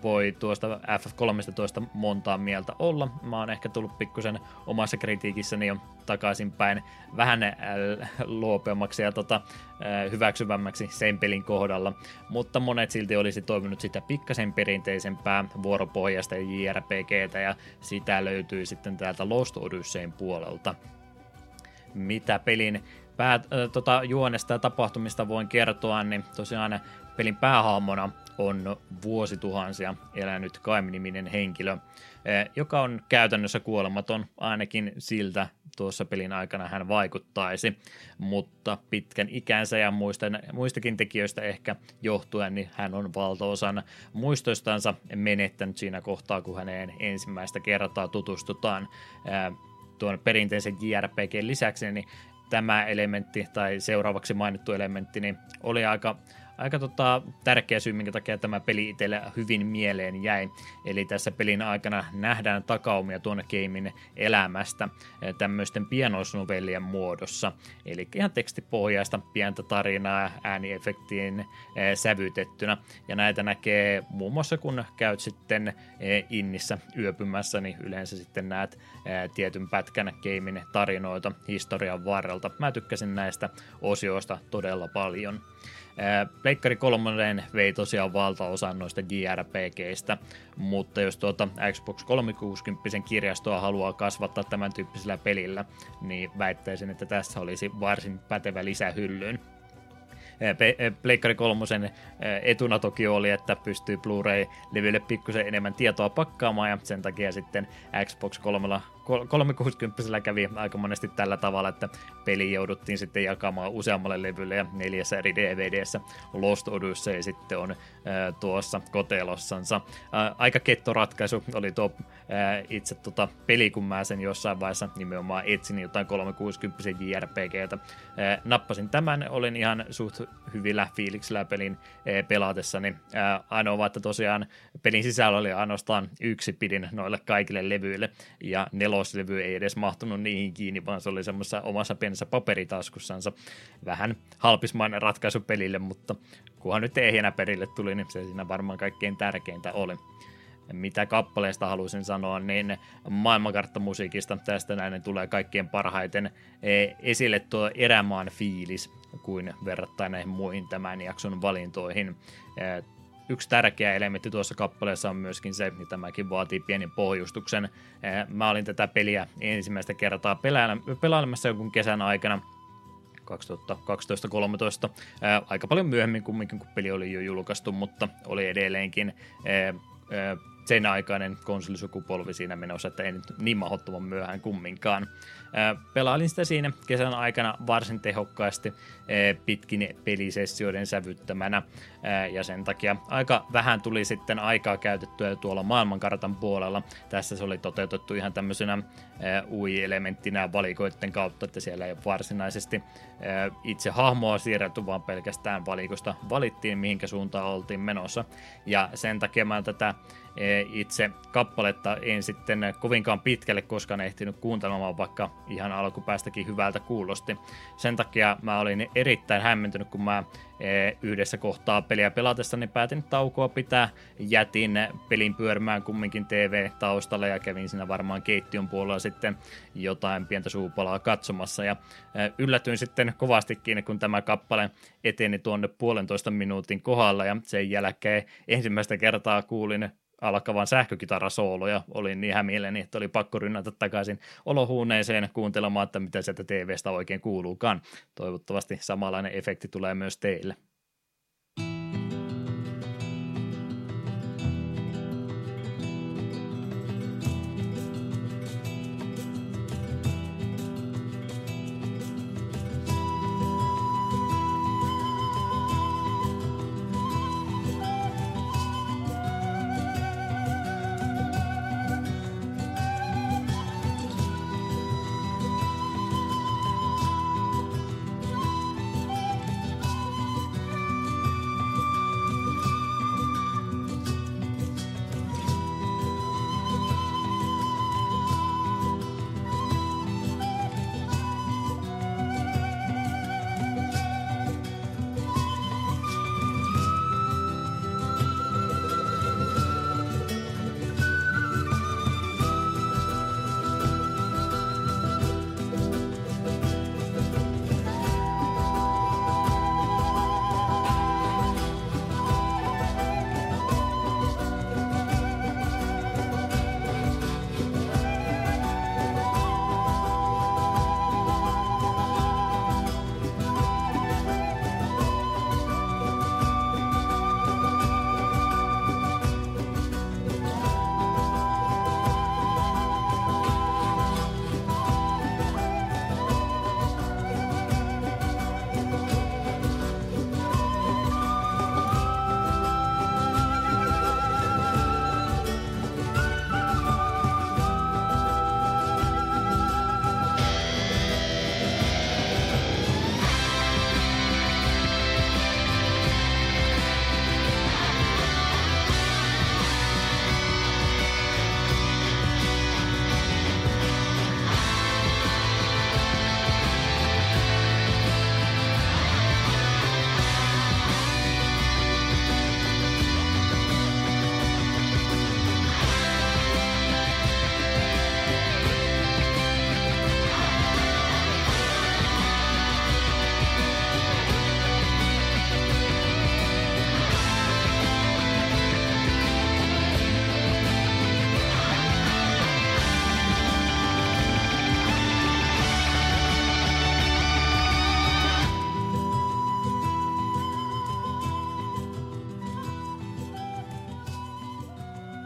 Voi tuosta FF13 montaa mieltä olla. Mä oon ehkä tullut pikkusen omassa kritiikissäni jo takaisinpäin vähän luopeammaksi ja hyväksyvämmäksi sen pelin kohdalla, mutta monet silti olisi toivonut sitä pikkasen perinteisempää vuoropohjaista JRPGtä, ja sitä löytyy sitten täältä Lost Odysseyn puolelta. Mitä pelin juonesta ja tapahtumista voin kertoa, niin tosiaan pelin päähahmona on vuosituhansia elänyt Kaim-niminen henkilö, joka on käytännössä kuolematon, ainakin siltä tuossa pelin aikana hän vaikuttaisi, mutta pitkän ikänsä ja muistakin tekijöistä ehkä johtuen, niin hän on valtaosan muistoistansa menettänyt siinä kohtaa, kun häneen ensimmäistä kertaa tutustutaan. Tuon perinteisen JRPG lisäksi, niin tämä elementti tai seuraavaksi mainittu elementti niin oli aika tärkeä syy, minkä takia tämä peli itselle hyvin mieleen jäi. Eli tässä pelin aikana nähdään takaumia tuonne gamein elämästä tämmöisten pienoisnovellien muodossa. Eli ihan tekstipohjaista pientä tarinaa ääniefektiin sävytettynä. Ja näitä näkee muun muassa kun käyt sitten innissä yöpymässä, niin yleensä sitten näet tietyn pätkän gamein tarinoita historian varrelta. Mä tykkäsin näistä osioista todella paljon. Pleikkari 3 vei tosiaan valtaosan noista JRPGistä, mutta jos Xbox 360 kirjastoa haluaa kasvattaa tämän tyyppisellä pelillä, niin väittäisin, että tässä olisi varsin pätevä lisä hyllyyn. Pleikkari 3 etuna toki oli, että pystyy Blu-ray-levylle pikkusen enemmän tietoa pakkaamaan, ja sen takia sitten Xbox 360 kävi aika monesti tällä tavalla, että peli jouduttiin sitten jakamaan useammalle levylle ja 4 eri DVD:ssä Lost Odyssey sitten on tuossa kotelossansa. Aika ketto ratkaisu oli tuo itse peli, kun mä sen jossain vaiheessa nimenomaan etsin jotain 360 JRPGtä. Nappasin tämän, olin ihan suht hyvillä fiiliksillä pelin pelatessani. Ainoa vaan, että tosiaan pelin sisällä oli ainoastaan yksi pidin noille kaikille levyille, ja 4-levy ei edes mahtunut niihin kiinni, vaan se oli semmoisessa omassa pienessä paperitaskussansa. Vähän halpismainen ratkaisu pelille, mutta kunhan nyt ehjänä perille tuli, niin se siinä varmaan kaikkein tärkeintä oli. Mitä kappaleesta halusin sanoa, niin maailmankarttamusiikista tästä näin tulee kaikkein parhaiten esille tuo erämaan fiilis, kuin verrattain näihin muihin tämän jakson valintoihin. Yksi tärkeä elementti tuossa kappaleessa on myöskin se, että tämäkin vaatii pienen pohjustuksen. Mä olin tätä peliä ensimmäistä kertaa pelailemassa jonkun kesän aikana, 2012-2013, aika paljon myöhemmin kumminkin, kun peli oli jo julkaistu, mutta oli edelleenkin sen aikainen konsolisukupolvi siinä menossa, että ei nyt niin mahdottoman myöhään kumminkaan. Pelailin sitä siinä kesän aikana varsin tehokkaasti pitkin pelisessioiden sävyttämänä, ja sen takia aika vähän tuli sitten aikaa käytettyä tuolla maailmankartan puolella. Tässä se oli toteutettu ihan tämmöisenä UI-elementtinä valikoiden kautta, että siellä ei varsinaisesti itse hahmoa siirretty, vaan pelkästään valikosta valittiin, mihinkä suuntaan oltiin menossa, ja sen takia mä tätä itse kappaletta en sitten kovinkaan pitkälle koskaan ehtinyt kuuntelemaan, vaikka ihan alkupäästäkin hyvältä kuulosti. Sen takia mä olin erittäin hämmentynyt, kun mä yhdessä kohtaa peliä pelatessa, niin päätin taukoa pitää. Jätin pelin pyörimään kumminkin TV-taustalla ja kävin siinä varmaan keittiön puolella sitten jotain pientä suupalaa katsomassa. Ja yllätyin sitten kovastikin, kun tämä kappale eteni tuonne 1,5 minuutin kohdalla ja sen jälkeen ensimmäistä kertaa kuulin alkavan sähkökitarasoolo ja olin niin hämilleni, että oli pakko rynnätä takaisin olohuoneeseen kuuntelemaan, että mitä sieltä TV:stä oikein kuuluukaan. Toivottavasti samanlainen efekti tulee myös teille.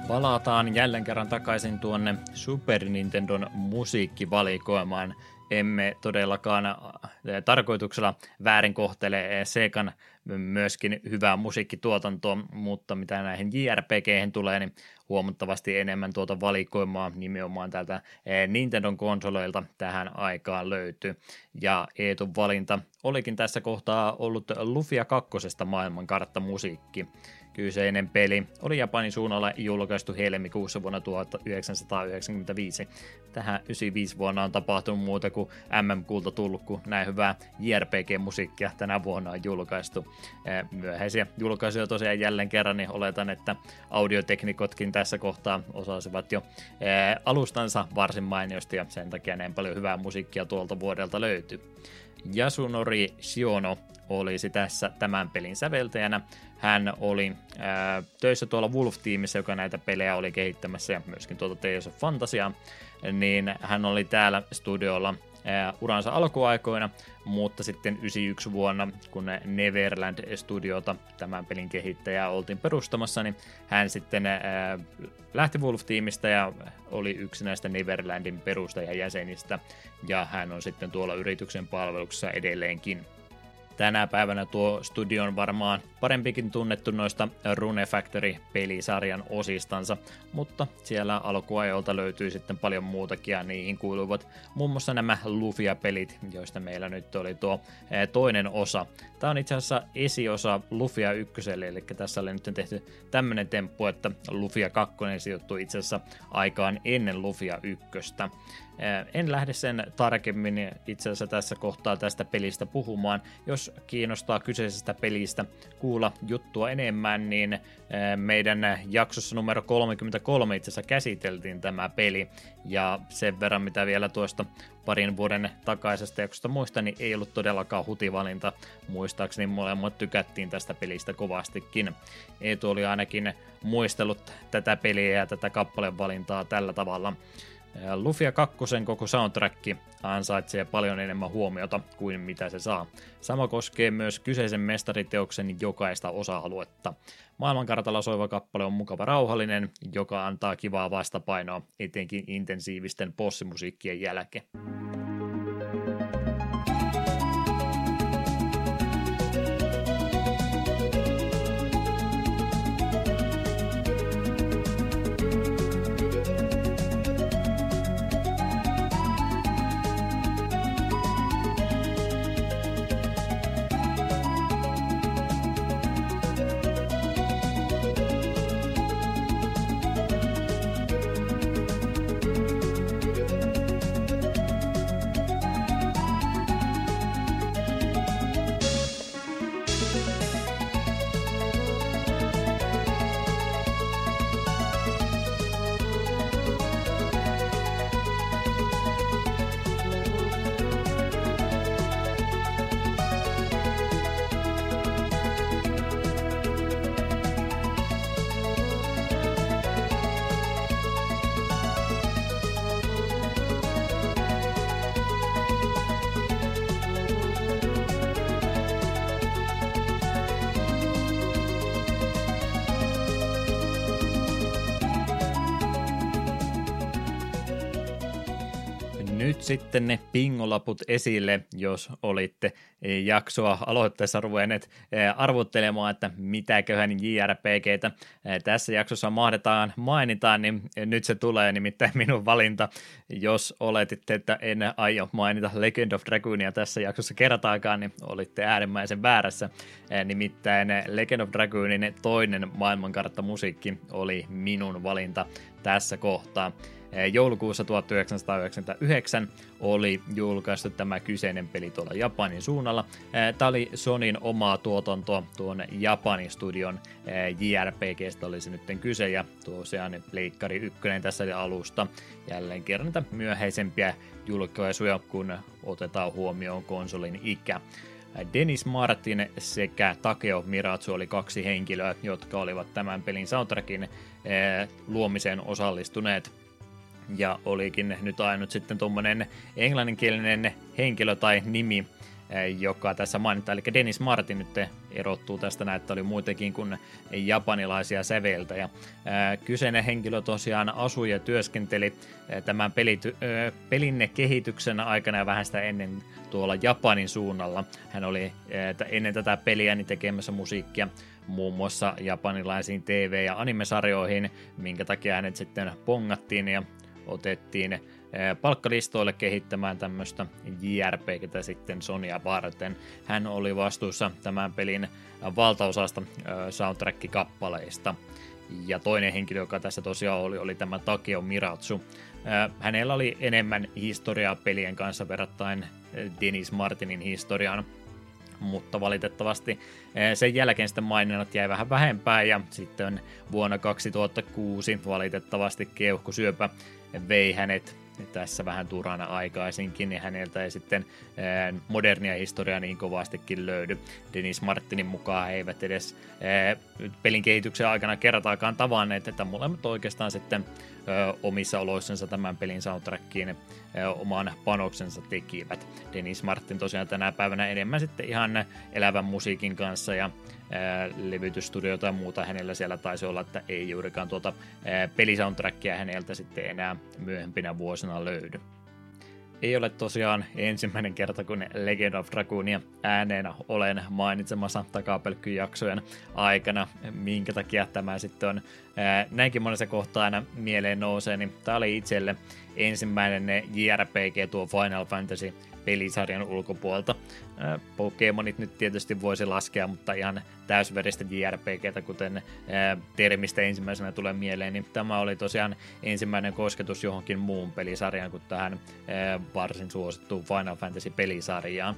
Palataan jälleen kerran takaisin tuonne Super Nintendon musiikkivalikoimaan. Emme todellakaan tarkoituksella väärin kohtele Segan myöskin hyvää musiikkituotantoa, mutta mitä näihin JRPG-hen tulee, niin huomattavasti enemmän tuota valikoimaa nimenomaan täältä Nintendon konsoleilta tähän aikaan löytyy. Ja Eetun valinta olikin tässä kohtaa ollut Lufia 2. maailmankarttamusiikki. Kyseinen peli oli Japanin suunnalla julkaistu helmikuussa vuonna 1995. Tähän 95 vuonna on tapahtunut muuta kuin MM-kulta tullut, kun näin hyvää JRPG-musiikkia tänä vuonna on julkaistu. Myöhäisiä julkaisuja tosiaan jälleen kerran, niin oletan, että audioteknikotkin tässä kohtaa osasivat jo alustansa varsin mainiosti, ja sen takia näin paljon hyvää musiikkia tuolta vuodelta löytyy. Yasunori Shiono olisi tässä tämän pelin säveltäjänä. Hän oli töissä tuolla Wolf Teamissä, joka näitä pelejä oli kehittämässä ja myöskin tuota Tales of Phantasiaa, niin hän oli täällä studiolla uransa alkuaikoina, mutta sitten 1991 vuonna, kun Neverland Studiota, tämän pelin kehittäjää, oltiin perustamassa, niin hän sitten lähti Wolf-tiimistä ja oli yksi näistä Neverlandin perustajajäsenistä, ja hän on sitten tuolla yrityksen palveluksessa edelleenkin. Tänä päivänä tuo studio on varmaan parempikin tunnettu noista Rune Factory-pelisarjan osistansa, mutta siellä alkuajoilta löytyy sitten paljon muutakin ja niihin kuuluvat muun muassa nämä Lufia-pelit, joista meillä nyt oli tuo toinen osa. Tämä on itse asiassa esiosa Lufia 1, eli tässä oli nyt tehty tämmöinen temppu, että Lufia 2 sijoittui itse asiassa aikaan ennen Lufia 1. En lähde sen tarkemmin itse asiassa tässä kohtaa tästä pelistä puhumaan. Jos kiinnostaa kyseisestä pelistä kuulla juttua enemmän, niin meidän jaksossa numero 33 itse asiassa käsiteltiin tämä peli, ja sen verran mitä vielä tuosta parin vuoden takaisesta jaksosta muista, niin ei ollut todellakaan hutivalinta. Muistaakseni molemmat tykättiin tästä pelistä kovastikin. Eetu oli ainakin muistellut tätä peliä ja tätä kappalevalintaa tällä tavalla. Lufia 2 koko soundtrack ansaitsee paljon enemmän huomiota kuin mitä se saa. Sama koskee myös kyseisen mestariteoksen jokaista osa-aluetta. Maailmankartalla soiva kappale on mukava rauhallinen, joka antaa kivaa vastapainoa etenkin intensiivisten bossimusiikkien jälkeen. Sitten ne pingolaput esille, jos olitte jaksoa aloitteessa ruvenneet arvottelemaan, että mitäköhän JRPGtä tässä jaksossa mahdetaan mainitaan, niin nyt se tulee nimittäin minun valinta. Jos oletitte, että en aio mainita Legend of Dragoonia tässä jaksossa kertaakaan, niin olitte äärimmäisen väärässä. Nimittäin Legend of Dragoonin toinen maailmankarttamusiikki oli minun valinta tässä kohtaa. Joulukuussa 1999 oli julkaistu tämä kyseinen peli tuolla Japanin suunnalla. Tämä oli Sonyn omaa tuotantoa tuon Japanin studion JRPGstä oli se nytten kyse, ja tosiaan Pleikkari 1 tässä alusta jälleen kerran myöhäisempiä julkaisuja, kun otetaan huomioon konsolin ikä. Dennis Martin sekä Takeo Miratsu oli kaksi henkilöä, jotka olivat tämän pelin soundtrackin luomiseen osallistuneet. Ja olikin nyt ainut sitten tuommoinen englanninkielinen henkilö tai nimi, joka tässä mainitaan. Eli Dennis Martin nyt erottuu tästä näin, että oli muitakin kuin japanilaisia säveltäjä. Kyseinen henkilö tosiaan asui ja työskenteli tämän pelin kehityksen aikana ja vähän sitä ennen tuolla Japanin suunnalla. Hän oli ennen tätä peliä niin tekemässä musiikkia muun muassa japanilaisiin TV- ja animesarjoihin, minkä takia hänet sitten pongattiin ja otettiin palkkalistoille kehittämään tämmöistä JRPGtä sitten Sonya varten. Hän oli vastuussa tämän pelin valtaosasta soundtrack-kappaleista. Ja toinen henkilö, joka tässä tosiaan oli tämä Takeo Miratsu. Hänellä oli enemmän historiaa pelien kanssa verrattain Dennis Martinin historiaan, mutta valitettavasti sen jälkeen sitten maininnat jäi vähän vähempään, ja sitten vuonna 2006 valitettavasti keuhkosyöpä vei hänet tässä vähän turhana aikaisinkin, niin häneltä ei sitten modernia historiaa niin kovastikin löydy. Dennis Martinin mukaan he eivät edes pelin kehityksen aikana kertaakaan tavanneet, että molemmat oikeastaan sitten omissa oloissansa tämän pelin soundtrackiin oman panoksensa tekivät. Dennis Martin tosiaan tänä päivänä enemmän sitten ihan elävän musiikin kanssa, ja levytysstudio tai muuta hänellä siellä taisi olla, että ei juurikaan pelisoundtrackia häneltä sitten enää myöhempinä vuosina löydy. ei ole tosiaan ensimmäinen kerta, kun Legend of Dragoonia ääneenä olen mainitsemassa takapelkkyjaksojen aikana, minkä takia tämä sitten on näinkin monessa kohtaa aina mieleen nousee, niin tämä oli itselle ensimmäinen JRPG tuo Final Fantasy pelisarjan ulkopuolta. Pokemonit nyt tietysti voisi laskea, mutta ihan täysveristä JRPGtä, kuten termistä ensimmäisenä tulee mieleen, niin tämä oli tosiaan ensimmäinen kosketus johonkin muun pelisarjaan kuin tähän varsin suosittuun Final Fantasy pelisarjaan.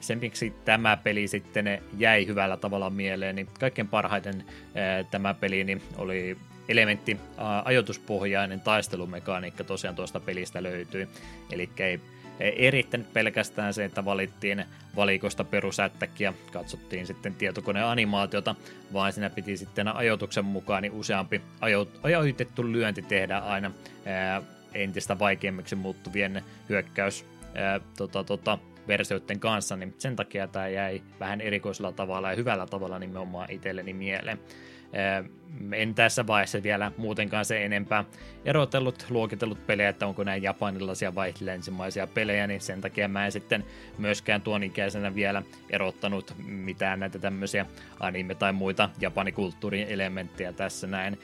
Sen miksi tämä peli sitten jäi hyvällä tavalla mieleen, niin kaikkein parhaiten tämä peli niin oli elementti ajoituspohjainen taistelumekaniikka tosiaan tuosta pelistä löytyi, eli ei erittänyt pelkästään se, että valittiin valikosta perusättäkkiä, katsottiin sitten tietokoneanimaatiota, vaan siinä piti sitten ajoituksen mukaan niin useampi ajoitettu lyönti tehdä aina entistä vaikeammiksi muuttuvien hyökkäysversioiden kanssa, niin sen takia tämä jäi vähän erikoisella tavalla ja hyvällä tavalla nimenomaan itselleni mieleen. En tässä vaiheessa vielä muutenkaan se enempää luokitellut pelejä, että onko näin japanilaisia vai länsimaisia pelejä, niin sen takia mä en sitten myöskään tuon ikäisenä vielä erottanut mitään näitä tämmöisiä anime- tai muita japanikulttuurin elementtejä tässä näin,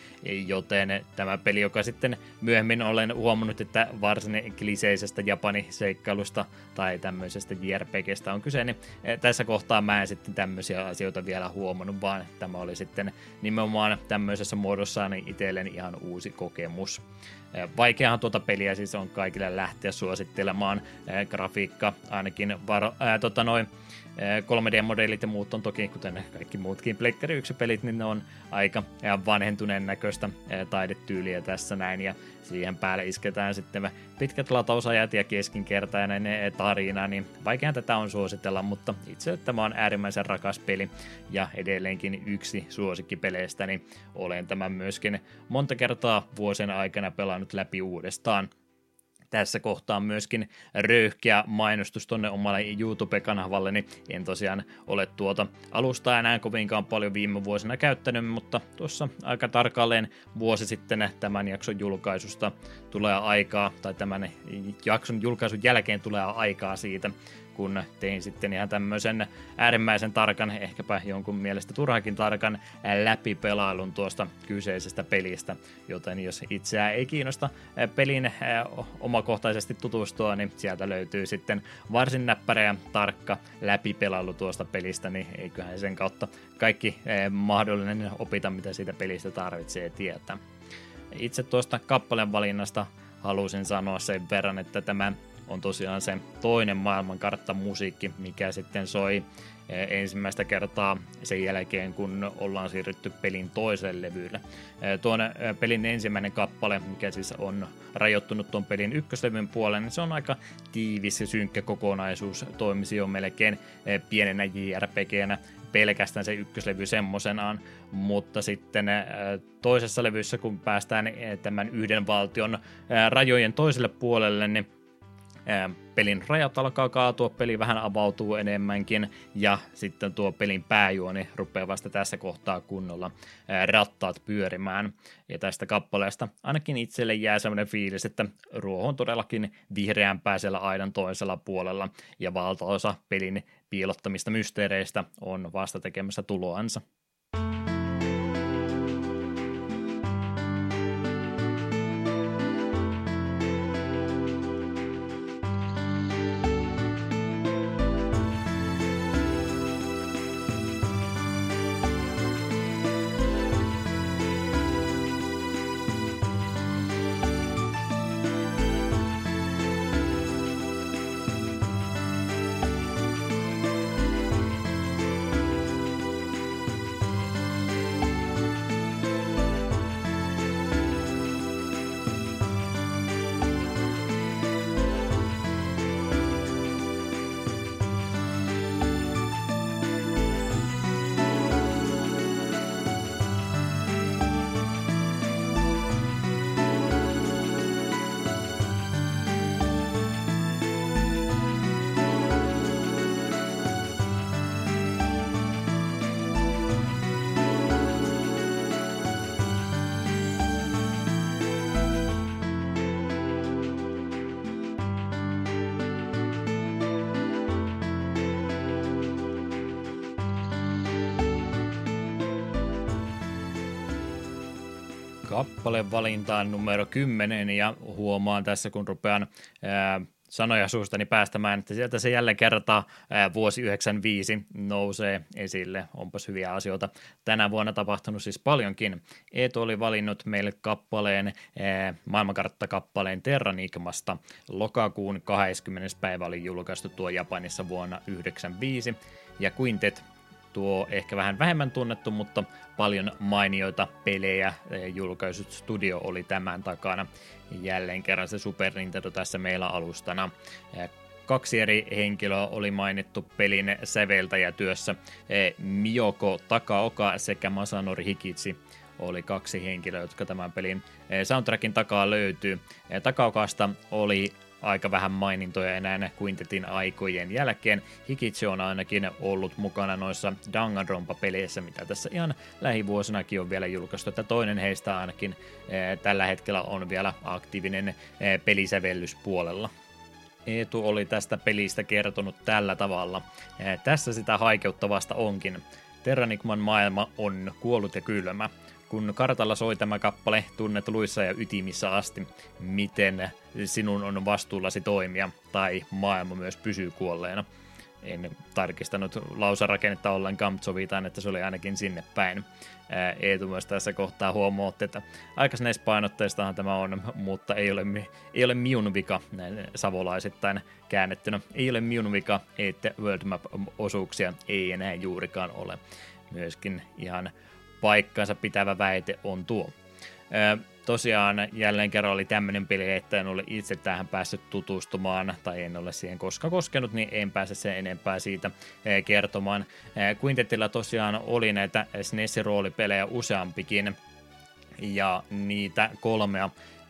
joten tämä peli, joka sitten myöhemmin olen huomannut, että varsin kliseisestä japaniseikkailusta tai tämmöisestä JRPGstä on kyse, niin tässä kohtaa mä en sitten tämmöisiä asioita vielä huomannut, vaan tämä oli sitten nimenomaan tämmöisessä muodossaan niin itselleni ihan uusi kokemus. Vaikeahan tuota peliä siis on kaikille lähteä suosittelemaan. Grafiikka, ainakin 3D-modellit ja muut on toki, kuten kaikki muutkin Pleikkari 1-pelit, niin ne on aika vanhentuneen näköistä taidetyyliä tässä näin, ja siihen päälle isketään sitten pitkät latausajat ja keskinkertainen tarina, niin vaikeahan tätä on suositella, mutta itse tämä on äärimmäisen rakas peli, ja edelleenkin yksi suosikkipeleistä, niin olen tämän myöskin monta kertaa vuosien aikana pelannut läpi uudestaan. Tässä kohtaa myöskin röyhkeä mainostus tonne omalle YouTube-kanavalle, niin en tosiaan ole tuota alustaa enää kovinkaan paljon viime vuosina käyttänyt, mutta tuossa aika tarkalleen vuosi sitten tämän jakson julkaisusta tulee aikaa, tai tämän jakson julkaisun jälkeen tulee aikaa siitä, kun tein sitten ihan tämmöisen äärimmäisen tarkan, ehkäpä jonkun mielestä turhankin tarkan läpipelailun tuosta kyseisestä pelistä, joten jos itseä ei kiinnosta pelin omakohtaisesti tutustua, niin sieltä löytyy sitten varsin näppärä ja tarkka läpipelailu tuosta pelistä, niin eiköhän sen kautta kaikki mahdollinen opita, mitä siitä pelistä tarvitsee tietää. Itse tuosta kappaleen valinnasta halusin sanoa sen verran, että tämä on tosiaan se toinen maailmankartta musiikki, mikä sitten soi ensimmäistä kertaa sen jälkeen, kun ollaan siirrytty pelin toiselle levylle. Tuon pelin ensimmäinen kappale, mikä siis on rajoittunut tuon pelin ykköslevyn puoleen, niin se on aika tiivis ja synkkä kokonaisuus. Toimisi jo melkein pienenä JRPGnä pelkästään se ykköslevy semmoisenaan, mutta sitten toisessa levyssä, kun päästään tämän yhden valtion rajojen toiselle puolelle, niin pelin rajat alkaa kaatua, peli vähän avautuu enemmänkin, ja sitten tuo pelin pääjuoni rupeaa vasta tässä kohtaa kunnolla rattaat pyörimään. Ja tästä kappaleesta ainakin itselle jää sellainen fiilis, että ruoho on todellakin vihreämpää siellä aidan toisella puolella, ja valtaosa pelin piilottamista mysteereistä on vasta tekemässä tuloansa. kappalevalintaan numero 10, ja huomaan tässä, kun rupean sanoja suustani päästämään, että sieltä se jälleen kertaa vuosi 95 nousee esille. Onpas hyviä asioita tänä vuonna tapahtunut siis paljonkin. Eetu oli valinnut meille kappaleen, maailmankarttakappaleen Terranigmasta. Lokakuun 20. päivä oli julkaistu tuo Japanissa vuonna 95, ja Quintet, tuo ehkä vähän vähemmän tunnettu, mutta paljon mainioita pelejä julkaisut studio oli tämän takana. Jälleen kerran se Super Nintendo tässä meillä alustana. 2 eri henkilöä oli mainittu pelin säveltäjätyössä. Miyoko Takaoka sekä Masanori Hikichi oli 2 henkilöä, jotka tämän pelin soundtrackin takaa löytyy. Takaokasta oli aika vähän mainintoja enää Quintetin aikojen jälkeen. Hikichi on ainakin ollut mukana noissa Danganronpa-peleissä, mitä tässä ihan lähivuosinakin on vielä julkaistu. Että toinen heistä ainakin tällä hetkellä on vielä aktiivinen pelisävellyspuolella. Eetu oli tästä pelistä kertonut tällä tavalla. Tässä sitä haikeuttavasta onkin. Terranigman maailma on kuollut ja kylmä. Kun kartalla soi tämä kappale, tunnet luissa ja ytimissä asti, miten sinun on vastuullasi toimia, tai maailma myös pysyy kuolleena. En tarkistanut lausarakennetta ollenkaan, mutta sovitaan, että se oli ainakin sinne päin. Eetu myös tässä kohtaa huomautti, että aikaisnaispainotteistahan tämä on, mutta ei ole minun vika, näin savolaisittain käännettynä. Ei ole minun vika, että World Map-osuuksia ei enää juurikaan ole. Myöskin ihan paikkansa pitävä väite on tuo. Tosiaan jälleen kerran oli tämmöinen peli, että en ole itse tähän päässyt tutustumaan, tai en ole siihen koskaan koskenut, niin en pääse sen enempää siitä kertomaan. Quintetilla tosiaan oli näitä SNES-roolipelejä useampikin, ja niitä 3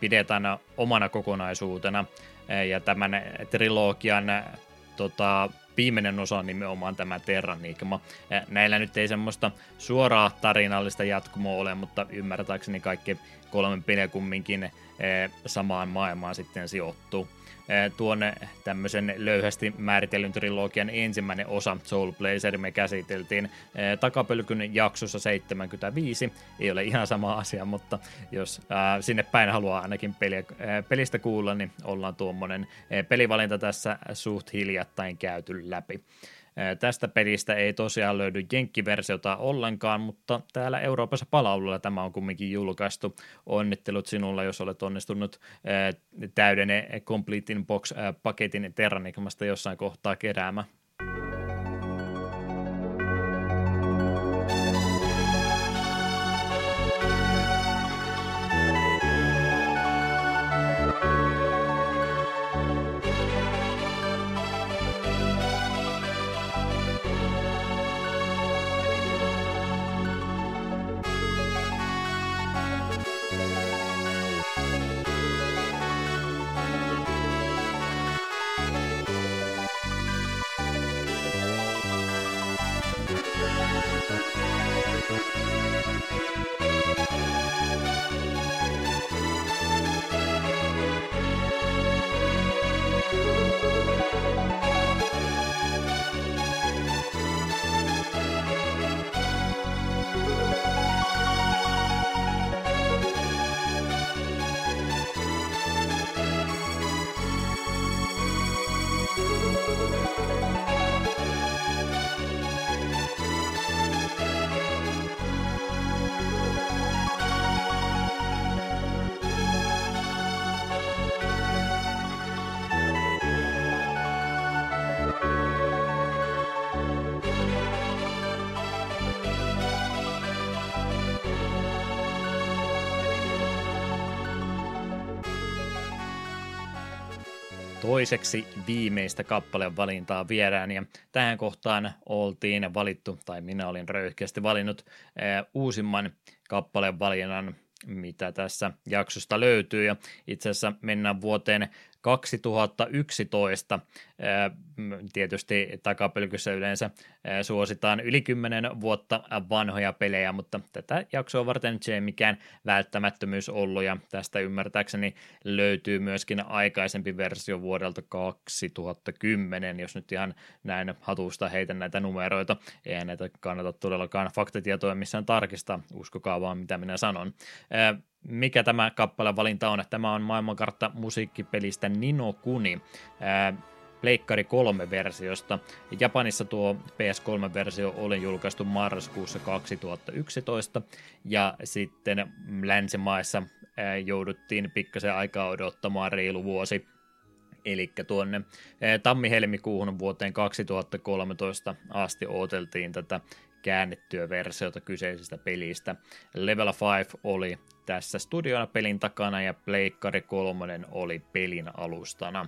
pidetään omana kokonaisuutena, ja tämän trilogian viimeinen osa on nimenomaan tämä Terranigma. Näillä nyt ei semmoista suoraa tarinallista jatkumoa ole, mutta ymmärtääkseni kaikki 3 peliä kumminkin samaan maailmaan sitten sijoittuu. Tuon tämmöisen löyhästi määritellyn trilogian ensimmäinen osa, Soul Blazer, me käsiteltiin takapölkyn jaksossa 75. Ei ole ihan sama asia, mutta jos sinne päin haluaa ainakin pelistä kuulla, niin ollaan tuommoinen pelivalinta tässä suht hiljattain käyty läpi. Tästä pelistä ei tosiaan löydy jenkkiversiota ollenkaan, mutta täällä Euroopassa palaululla tämä on kumminkin julkaistu. Onnittelut sinulla, jos olet onnistunut täyden Complete Box-paketin Terranigmasta jossain kohtaa keräämään. Toiseksi viimeistä kappaleen valintaa viedään, ja tähän kohtaan oltiin valittu, tai minä olin röyhkeästi valinnut uusimman kappaleen valinnan, mitä tässä jaksosta löytyy, ja itse asiassa mennään vuoteen 2011. Tietysti takapölkyssä yleensä suositaan yli 10 vuotta vanhoja pelejä, mutta tätä jaksoa varten nyt se ei mikään välttämättömyys ollut, ja tästä ymmärtääkseni löytyy myöskin aikaisempi versio vuodelta 2010, jos nyt ihan näin hatusta heitän näitä numeroita. Eihän näitä kannata todellakaan faktatietoja missään tarkistaa, uskokaa vaan mitä minä sanon. mikä tämä kappaleen valinta on. Tämä on maailmankartta musiikkipelistä Nino Kuni Pleikkari 3-versiosta. Japanissa tuo PS3-versio oli julkaistu marraskuussa 2011, ja sitten länsimaissa jouduttiin pikkasen aikaa odottamaan reilu vuosi, eli tuonne tammi-helmikuuhun vuoteen 2013 asti odoteltiin tätä käännettyä versiota kyseisestä pelistä. Level 5 oli tässä studiona pelin takana, ja Pleikkari 3 oli pelin alustana.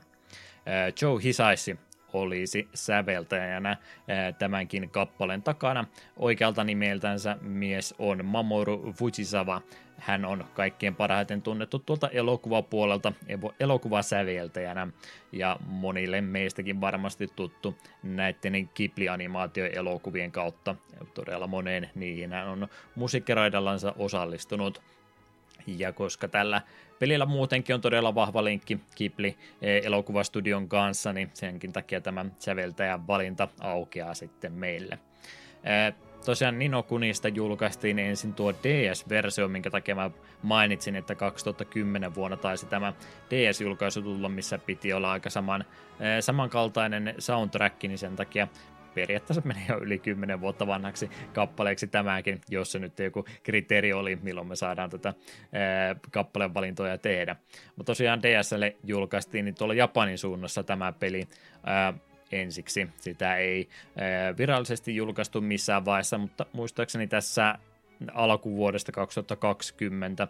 Joe Hisaishi olisi säveltäjänä tämänkin kappaleen takana. Oikealta nimeltänsä mies on Mamoru Fujisawa. Hän on kaikkien parhaiten tunnettu tuolta elokuvapuolelta elokuvasäveltäjänä, ja monille meistäkin varmasti tuttu näiden Ghibli-animaatioelokuvien kautta. Todella moneen niihin hän on musiikkiraidallansa osallistunut. Ja koska tällä pelillä muutenkin on todella vahva linkki Ghibli-elokuvastudion kanssa, niin senkin takia tämä säveltäjän valinta aukeaa sitten meille. Tosiaan Nino Kunista julkaistiin ensin tuo DS-versio, minkä takia mä mainitsin, että 2010 vuonna taisi tämä DS-julkaisu tulla, missä piti olla aika samankaltainen soundtrack, niin sen takia periaatteessa meni jo yli 10 vuotta vanhaksi kappaleeksi tämäkin, jos se nyt joku kriteeri oli, milloin me saadaan tätä kappaleen valintoja tehdä. Mutta tosiaan DSlle julkaistiin niin tuolla Japanin suunnassa tämä peli ensiksi. Sitä ei virallisesti julkaistu missään vaiheessa, mutta muistaakseni tässä alkuvuodesta 2020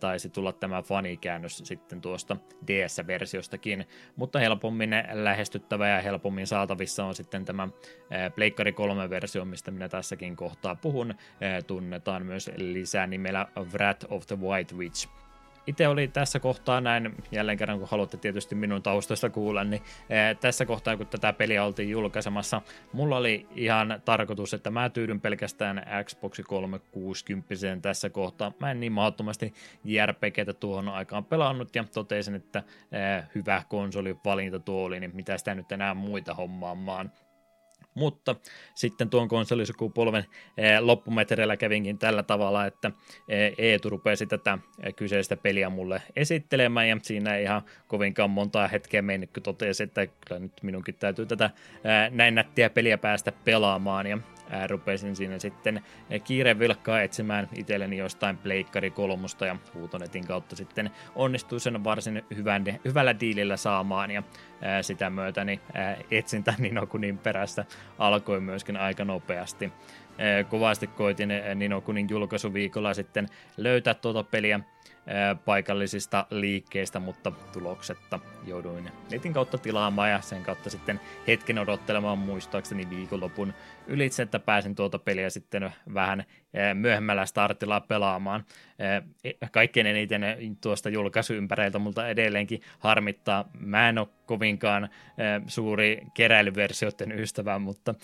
taisi tulla tämä fanikäännös sitten tuosta DS-versiostakin, mutta helpommin lähestyttävä ja helpommin saatavissa on sitten tämä Pleikkari 3-versio, mistä minä tässäkin kohtaa puhun. Tunnetaan myös lisää nimellä Wrath of the White Witch. Itse oli tässä kohtaa näin, jälleen kerran kun haluatte tietysti minun taustoista kuulla, niin tässä kohtaa kun tätä peliä oltiin julkaisemassa, mulla oli ihan tarkoitus, että mä tyydyn pelkästään Xbox 360 tässä kohtaa. Mä en niin mahdottomasti JRPGtä tuohon aikaan pelannut ja totesin, että hyvä konsolivalinta tuo oli, niin mitä sitä nyt enää muita hommaamaan. Mutta sitten tuon konsolisukupolven loppumetreillä kävinkin tällä tavalla, että Eetu rupesi tätä kyseistä peliä mulle esittelemään, ja siinä ei ihan kovinkaan montaa hetkeä mennyt, kun totesi, että kyllä nyt minunkin täytyy tätä näin nättiä peliä päästä pelaamaan, ja rupesin siinä sitten kiirevilkkaa etsimään itselleni jostain Pleikkari 3:sta, ja Huutonetin kautta sitten onnistui sen varsin hyvällä diilillä saamaan, ja sitä myötäni etsintä Nino Kunin perästä alkoi myöskin aika nopeasti. Kovasti koitin Nino Kunin julkaisuviikolla sitten löytää tuota peliä paikallisista liikkeistä, mutta tuloksetta. Jouduin netin kautta tilaamaan ja sen kautta sitten hetken odottelemaan muistaakseni viikonlopun ylitse, että pääsin tuota peliä sitten vähän myöhemmällä startilla pelaamaan. Kaikkein eniten tuosta julkaisuympäreiltä multa edelleenkin harmittaa. Mä en ole kovinkaan suuri keräilyversioiden ystävä, mutta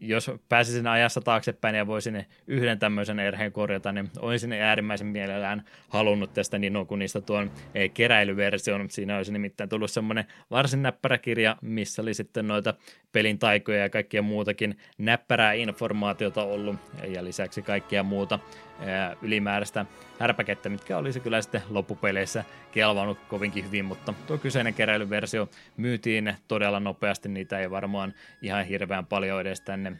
jos pääsisin ajassa taaksepäin ja voisin yhden tämmöisen erheen korjata, niin olisin äärimmäisen mielellään halunnut tästä Nino Kunista tuon keräilyversion. Siinä olisi nimittäin tullut semmoinen varsin näppärä kirja, missä oli sitten noita pelin taikoja ja kaikkia muutakin näppärää informaatiota ollut, ja lisäksi kaikkia muuta ylimääräistä härpäkettä, mitkä olisi kyllä sitten loppupeleissä kelvannut kovinkin hyvin, mutta tuo kyseinen keräilyversio myytiin todella nopeasti, niitä ei varmaan ihan hirveän paljon edes tänne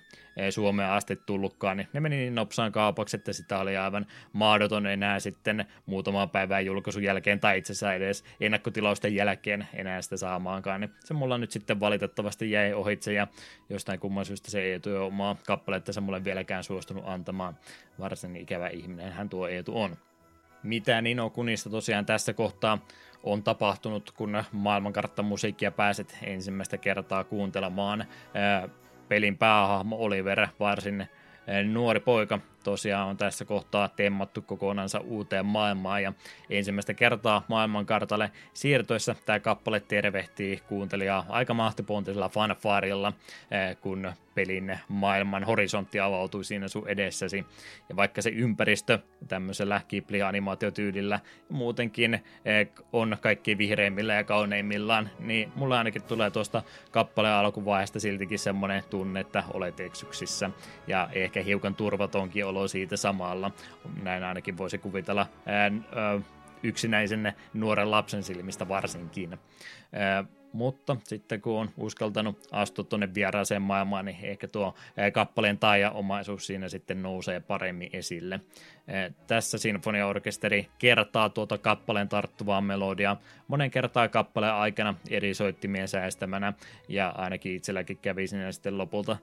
Suomeen asti tullutkaan, niin ne meni niin nopsaan kaupaksi, että sitä oli aivan mahdoton enää sitten muutaman päivän julkaisun jälkeen, tai itse asiassa edes ennakkotilausten jälkeen enää sitä saamaankaan, niin se mulla nyt sitten valitettavasti jäi ohitse, ja jostain kumman syystä se ei tuo omaa kappaletta se mulle vieläkään suostunut antamaan, varsin ikävä ihminen hän tuo Eetu on. Mitä Nino Kunista tosiaan tässä kohtaa on tapahtunut, kun maailmankarttamusiikkia pääset ensimmäistä kertaa kuuntelemaan? Pelin päähahmo Oliver, varsin nuori poika, tosiaan on tässä kohtaa temmattu kokonansa uuteen maailmaan, ja ensimmäistä kertaa maailmankartalle siirtyessä tämä kappale tervehtii kuuntelijaa aika mahtipontisella fanfarilla, kun pelin maailman horisontti avautui siinä sun edessäsi. Ja vaikka se ympäristö tämmöisellä Ghibli-animaatiotyylillä muutenkin on kaikki vihreimmillä ja kauneimmillaan, niin mulla ainakin tulee tuosta kappaleen alkuvaiheesta siltikin semmoinen tunne, että olet eksyksissä, ja ehkä hiukan turvatonkin olo iloa siitä samalla. Näin ainakin voisi kuvitella yksinäisen nuoren lapsen silmistä varsinkin. Mutta sitten kun on uskaltanut astua tuonne vieraaseen maailmaan, niin ehkä tuo kappaleen taajaomaisuus siinä sitten nousee paremmin esille. Tässä sinfoniaorkesteri kertaa tuota kappaleen tarttuvaa melodiaa monen kertaa kappaleen aikana eri soittimien säästämänä, ja ainakin itselläkin kävi siinä sitten lopulta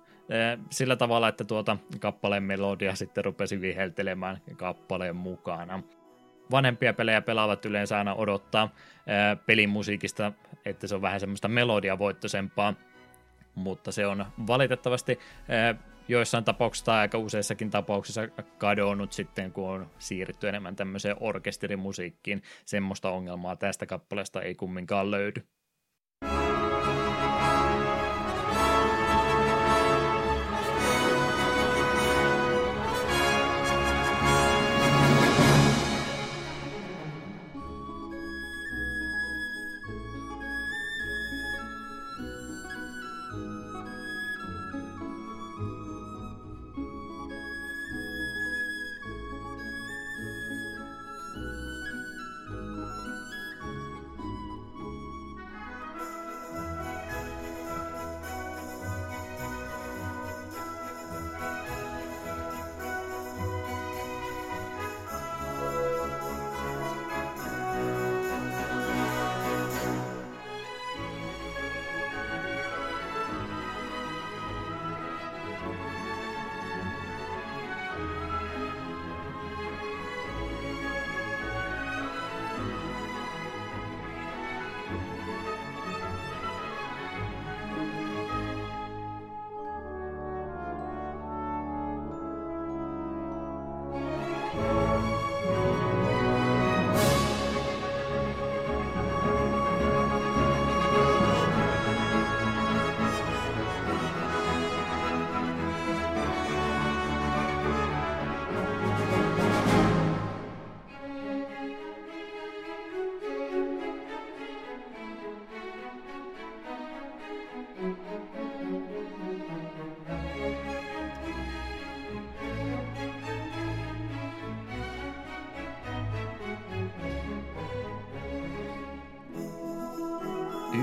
sillä tavalla, että tuota kappaleen melodia sitten rupesi viheltelemään kappaleen mukana. Vanhempia pelejä pelaavat yleensä aina odottaa pelin musiikista, että se on vähän semmoista melodiavoittoisempaa, mutta se on valitettavasti joissain tapauksissa tai aika useissakin tapauksissa kadonnut sitten, kun on siirrytty enemmän tämmöiseen orkesterimusiikkiin. Semmoista ongelmaa tästä kappaleesta ei kumminkaan löydy.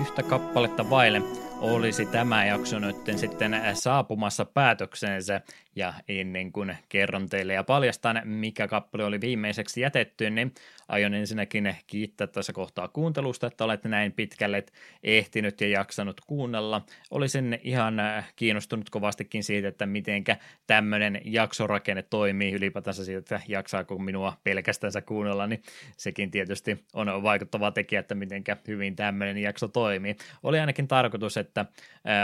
Yhtä kappaletta vaille olisi tämä jakso nyt sitten saapumassa päätökseensä, ja ennen kuin kerron teille ja paljastan, mikä kappale oli viimeiseksi jätetty, niin aion ensinnäkin kiittää tässä kohtaa kuuntelusta, että olette näin pitkälle ehtinyt ja jaksanut kuunnella. Olisin ihan kiinnostunut kovastikin siitä, että mitenkä tämmöinen jaksorakenne toimii, ylipäätänsä siitä, että jaksaako minua pelkästänsä kuunnella, niin sekin tietysti on vaikuttava tekijä, että mitenkä hyvin tämmöinen jakso toimii. Oli ainakin tarkoitus, että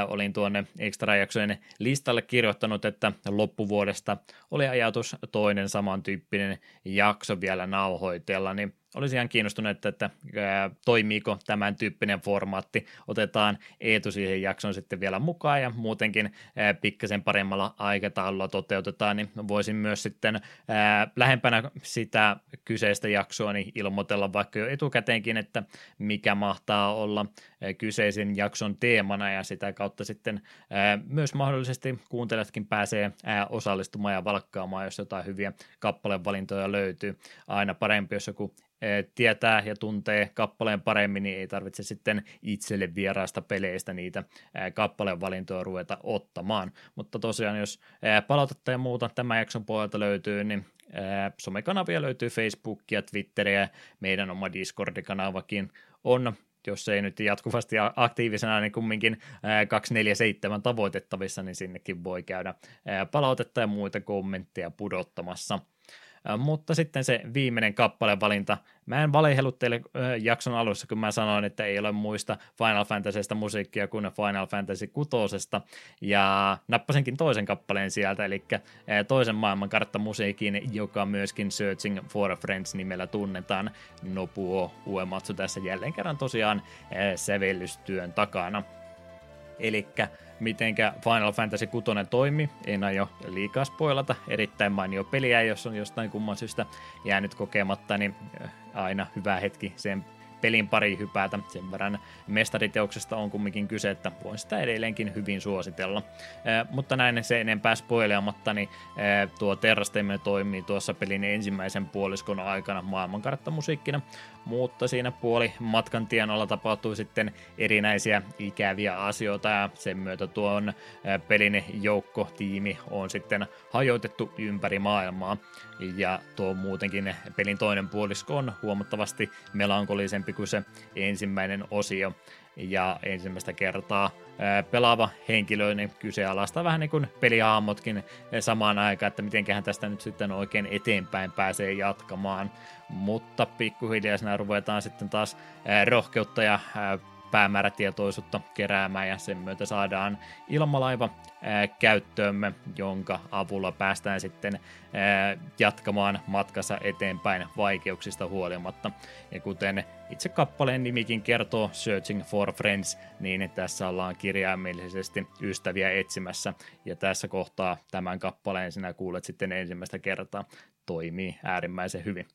olin tuonne extra-jaksojen listalle kirjoittanut, että loppuvuodesta oli ajatus toinen samantyyppinen jakso vielä nauhoitella, niin olisi ihan kiinnostunut, että toimiiko tämän tyyppinen formaatti. Otetaan Eetu siihen jakson sitten vielä mukaan, ja muutenkin pikkasen paremmalla aikataululla toteutetaan, niin voisin myös sitten lähempänä sitä kyseistä jaksoa niin ilmoitella vaikka jo etukäteenkin, että mikä mahtaa olla kyseisen jakson teemana, ja sitä kautta sitten myös mahdollisesti kuuntelijatkin pääsee osallistumaan ja valkkaamaan, jos jotain hyviä kappalevalintoja löytyy. Aina parempi, jos joku tietää ja tuntee kappaleen paremmin, niin ei tarvitse sitten itselle vieraasta peleistä niitä kappaleen valintoja ruveta ottamaan. Mutta tosiaan, jos palautetta ja muuta tämän jakson puolelta löytyy, niin somekanavia löytyy Facebookia, Twitteriä, meidän oma Discord-kanavakin on, jos ei nyt jatkuvasti aktiivisena, niin kumminkin 247 tavoitettavissa, niin sinnekin voi käydä palautetta ja muita kommentteja pudottamassa. Mutta sitten se viimeinen kappalevalinta. Mä en valehdellut teille jakson alussa, kun mä sanoin, että ei ole muista Final Fantasysta musiikkia kuin Final Fantasy 6:sta, ja nappasinkin toisen kappaleen sieltä, eli toisen maailmankartta musiikin, joka myöskin Searching for Friends -nimellä tunnetaan. Nobuo Uematsu tässä jälleen kerran tosiaan sävellystyön takana. Elikkä mitenkä Final Fantasy 6 toimi, en aio liikaa spoilata, erittäin mainio peliä, jos on jostain kumman syystä jäänyt kokematta, niin aina hyvä hetki sen pelin pari hypätä. Sen verran mestariteoksesta on kumminkin kyse, että voin sitä edelleenkin hyvin suositella. Mutta näin se enempää spoileamatta, niin tuo terrasteemme toimii tuossa pelin ensimmäisen puoliskon aikana maailmankarttamusiikkina, mutta siinä matkan tien alla tapahtui sitten erinäisiä ikäviä asioita ja sen myötä tuon pelin joukkotiimi on sitten hajoitettu ympäri maailmaa. Ja tuo muutenkin pelin toinen puolisko on huomattavasti melankolisempi kuin se ensimmäinen osio. Ja ensimmäistä kertaa pelaava henkilö niin kyseenalaistaa vähän niin kuin pelihahmotkin samaan aikaan, että mitenköhän tästä nyt sitten oikein eteenpäin pääsee jatkamaan. Mutta pikkuhiljaa ruvetaan sitten taas rohkeutta ja päämäärätietoisuutta keräämään ja sen myötä saadaan ilmalaiva käyttöömme, jonka avulla päästään sitten jatkamaan matkassa eteenpäin vaikeuksista huolimatta. Ja kuten itse kappaleen nimikin kertoo, Searching for Friends, niin tässä ollaan kirjaimellisesti ystäviä etsimässä. Ja tässä kohtaa tämän kappaleen sinä kuulet sitten ensimmäistä kertaa. Toimii äärimmäisen hyvin.